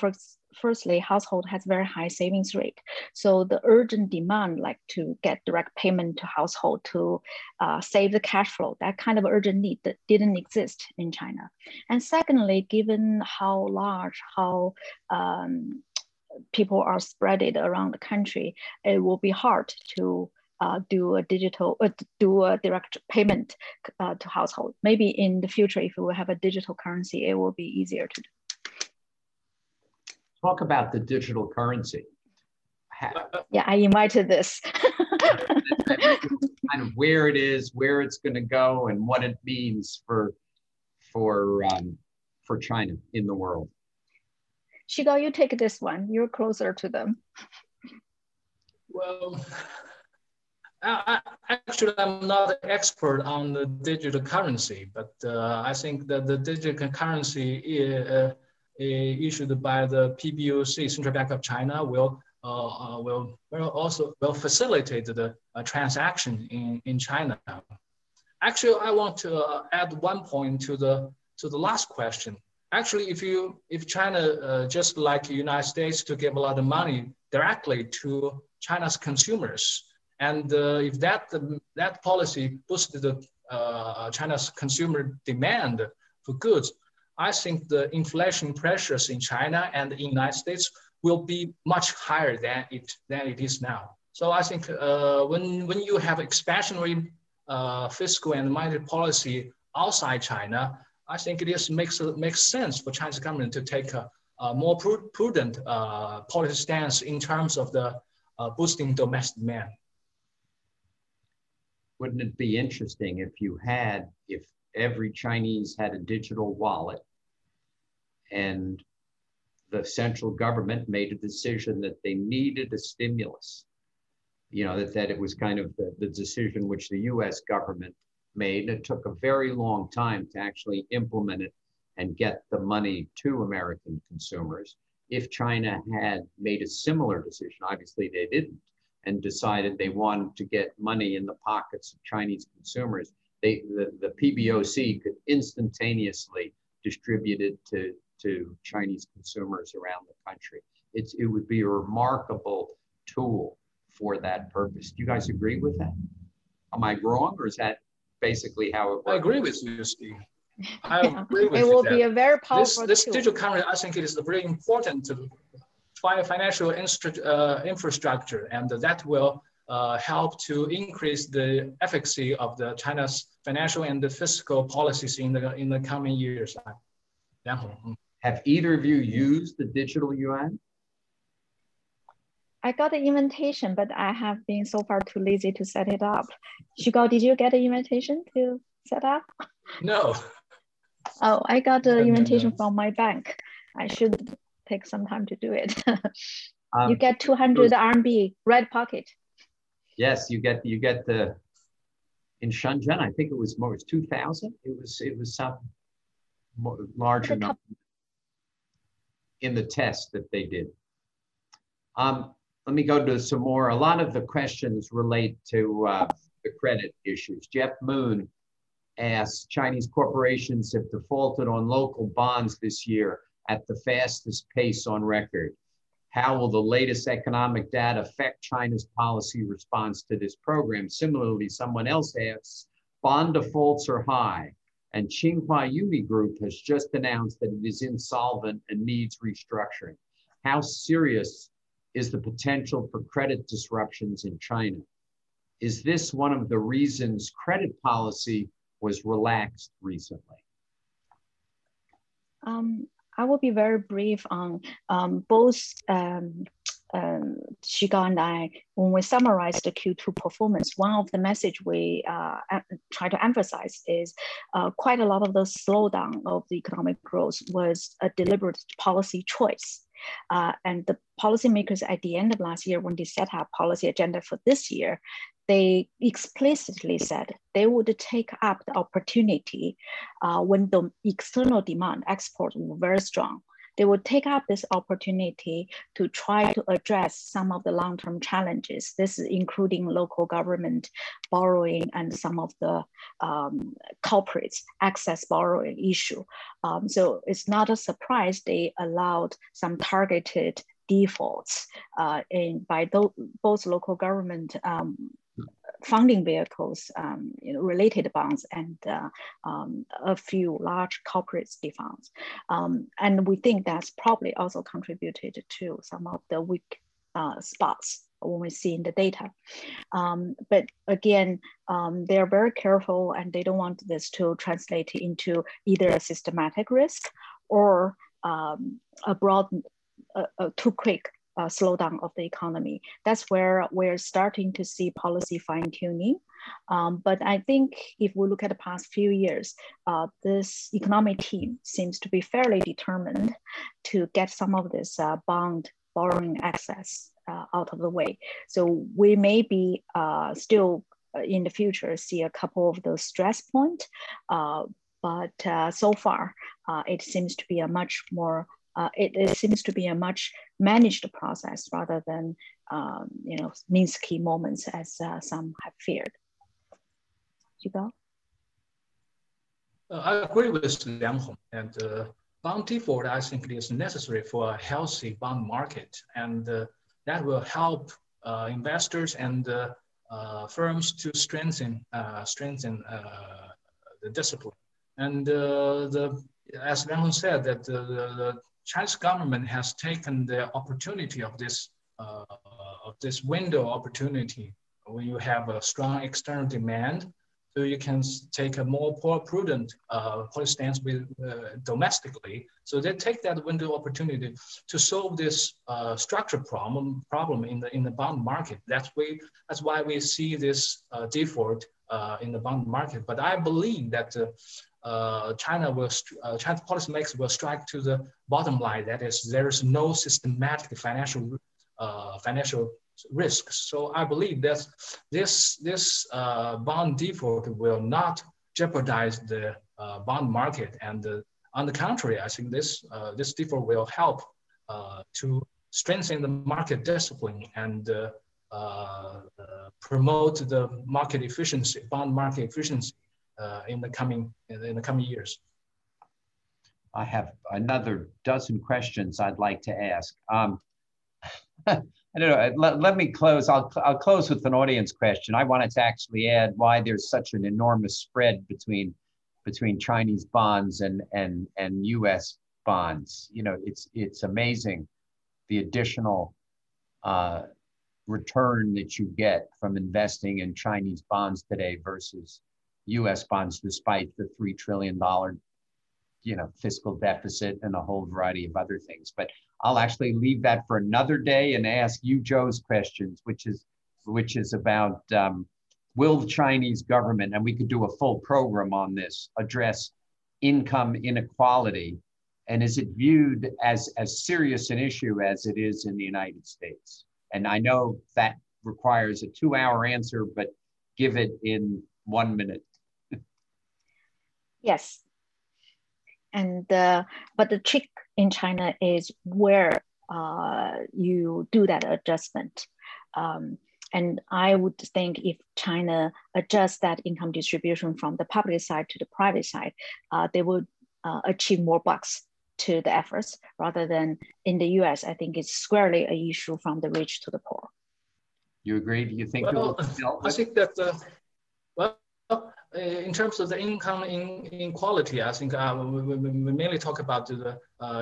firstly, household has very high savings rate. So the urgent demand, like to get direct payment to household to save the cash flow, that kind of urgent need that didn't exist in China. And secondly, given how large, how people are spread around the country, it will be hard to do a direct payment to household. Maybe in the future, if we have a digital currency, it will be easier to do. Talk about the digital currency. Yeah, I invited this. Kind of where it is, where it's going to go, and what it means for China in the world. Xu Gao, you take this one. You're closer to them. Well, actually, I'm not an expert on the digital currency, but I think that the digital currency issued by the PBOC, Central Bank of China, will facilitate the transaction in China. Actually, I want to add one point to the last question. Actually, if China, just like the United States, to give a lot of money directly to China's consumers, and if that policy boosted China's consumer demand for goods, I think the inflation pressures in China and the United States will be much higher than it is now. So I think when you have expansionary fiscal and monetary policy outside China, I think it makes sense for China's government to take a more prudent policy stance in terms of the boosting domestic demand. Wouldn't it be interesting if every Chinese had a digital wallet and the central government made a decision that they needed a stimulus, you know, that it was kind of the decision which the US government made. It took a very long time to actually implement it and get the money to American consumers. If China had made a similar decision, obviously they didn't, and decided they wanted to get money in the pockets of Chinese consumers, the PBOC could instantaneously distribute it to Chinese consumers around the country. It would be a remarkable tool for that purpose. Do you guys agree with that? Am I wrong, or is that basically how it works? I agree with you, Steve. It will be a very powerful tool. This digital currency, I think it is very important to financial infrastructure, and that will help to increase the efficacy of the China's financial and the fiscal policies in the coming years. Have either of you used the digital yuan? I got an invitation, but I have been so far too lazy to set it up. Xu Gao, did you get an invitation to set up? No. Oh, I got an invitation from my bank. I should take some time to do it. You get 200 RMB, red pocket. Yes, you get the, in Shenzhen, I think it was more, it was 2,000. It was some larger number in the test that they did. Let me go to some more. A lot of the questions relate to the credit issues. Jeff Moon asks, Chinese corporations have defaulted on local bonds this year at the fastest pace on record. How will the latest economic data affect China's policy response to this program? Similarly, someone else asks, bond defaults are high, and Tsinghua Yumi Group has just announced that it is insolvent and needs restructuring. How serious is the potential for credit disruptions in China? Is this one of the reasons credit policy was relaxed recently? I will be very brief on both Xu Gao and I. When we summarized the Q2 performance, one of the message we try to emphasize is quite a lot of the slowdown of the economic growth was a deliberate policy choice. And the policymakers at the end of last year, when they set up policy agenda for this year, they explicitly said they would take up the opportunity when the external demand exports were very strong. They would take up this opportunity to try to address some of the long-term challenges. This is including local government borrowing and some of the corporates access borrowing issue. So it's not a surprise they allowed some targeted defaults by both local government funding vehicles, related bonds, and a few large corporate defaults. And we think that's probably also contributed to some of the weak spots when we see in the data. But again, they're very careful and they don't want this to translate into either a systematic risk or a too quick slowdown of the economy. That's where we're starting to see policy fine-tuning. But I think if we look at the past few years, this economic team seems to be fairly determined to get some of this bond borrowing access out of the way. So we may be still in the future see a couple of those stress points, but so far it seems to be a much more much managed process rather than Minsky moments as some have feared. Xu Gao? I agree with Liang Hong, and bond default, I think, it is necessary for a healthy bond market, and that will help investors and firms to strengthen the discipline. And as Liang Hong said, that the Chinese government has taken the opportunity of this window opportunity when you have a strong external demand, so you can take a more prudent policy stance domestically. So they take that window opportunity to solve this structural problem in the bond market. That's why we see this default in the bond market. But I believe that China's policymakers will strike to the bottom line. That is, there is no systematic financial risk. So I believe that this bond default will not jeopardize the bond market. And on the contrary, I think this default will help to strengthen the market discipline and promote the market efficiency, bond market efficiency, in the coming years. I have another dozen questions I'd like to ask. I don't know. Let me close. I'll close with an audience question. I wanted to actually add why there's such an enormous spread between Chinese bonds and U.S. bonds. You know, it's amazing the additional return that you get from investing in Chinese bonds today versus U.S. bonds, despite the $3 trillion, fiscal deficit and a whole variety of other things. But I'll actually leave that for another day and ask you Joe's questions, which is about will the Chinese government, and we could do a full program on this, address income inequality, and is it viewed as serious an issue as it is in the United States? And I know that requires a 2-hour answer, but give it in 1 minute. Yes, and but the trick in China is where you do that adjustment, and I would think if China adjusts that income distribution from the public side to the private side, they would achieve more bucks to the efforts rather than in the U.S. I think it's squarely an issue from the rich to the poor. You agree? Do you think? Well, I think that. In terms of the income inequality, I think we mainly talk about the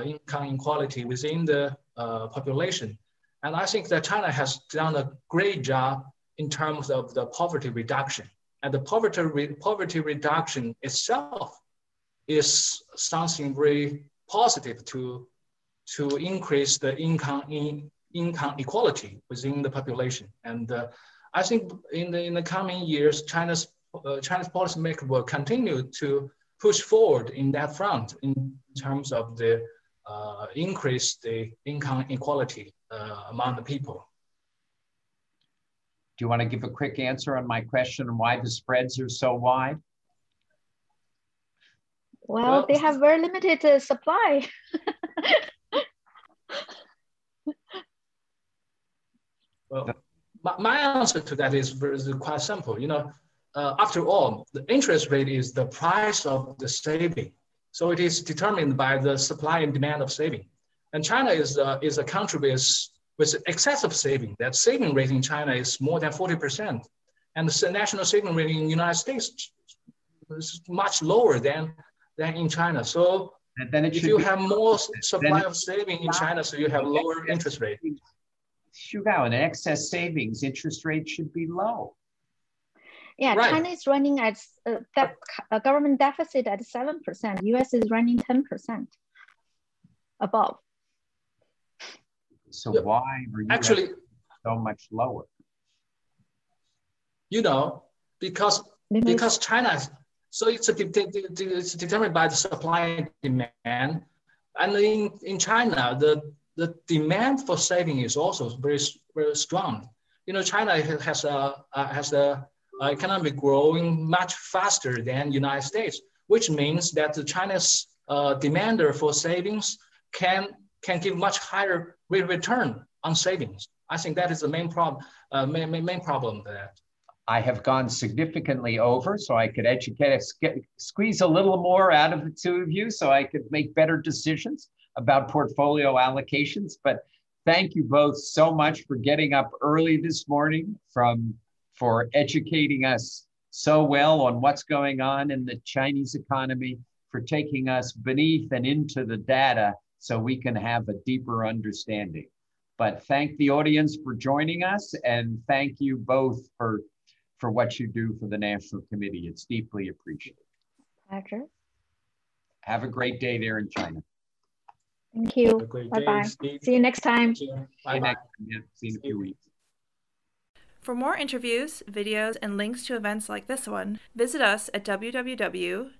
income inequality within the population. And I think that China has done a great job in terms of the poverty reduction. And the poverty reduction itself is something very positive to increase the income equality within the population. And I think in the coming years, China's policymakers will continue to push forward in that front in terms of the increase the income inequality among the people. Do you want to give a quick answer on my question on why the spreads are so wide? Well, they have very limited supply. Well, my answer to that is quite simple. You know, after all, the interest rate is the price of the saving. So it is determined by the supply and demand of saving. And China is a country with excessive saving. That saving rate in China is more than 40%. And the national saving rate in the United States is much lower than in China. So then if you have more supply of saving in China, so you have lower interest rate. Xu Gao, in excess savings, interest rate should be low. Yeah, right. China is running at a government deficit at 7%. U.S. is running 10% above. So yeah. Why are you actually so much lower? You know, because China, so it's determined by the supply and demand, and in China the demand for saving is also very, very strong. You know, China has a economic growing much faster than United States, which means that China's demander for savings can give much higher return on savings. I think that is the main problem. Main problem there. I have gone significantly over, so I could squeeze a little more out of the two of you, so I could make better decisions about portfolio allocations. But thank you both so much for getting up early this morning for educating us so well on what's going on in the Chinese economy, for taking us beneath and into the data so we can have a deeper understanding. But thank the audience for joining us, and thank you both for what you do for the National Committee. It's deeply appreciated. Pleasure. Have a great day there in China. Thank you. Bye-bye. See you next time. Bye-bye. See you in a few weeks. For more interviews, videos, and links to events like this one, visit us at www.ncuscr.org.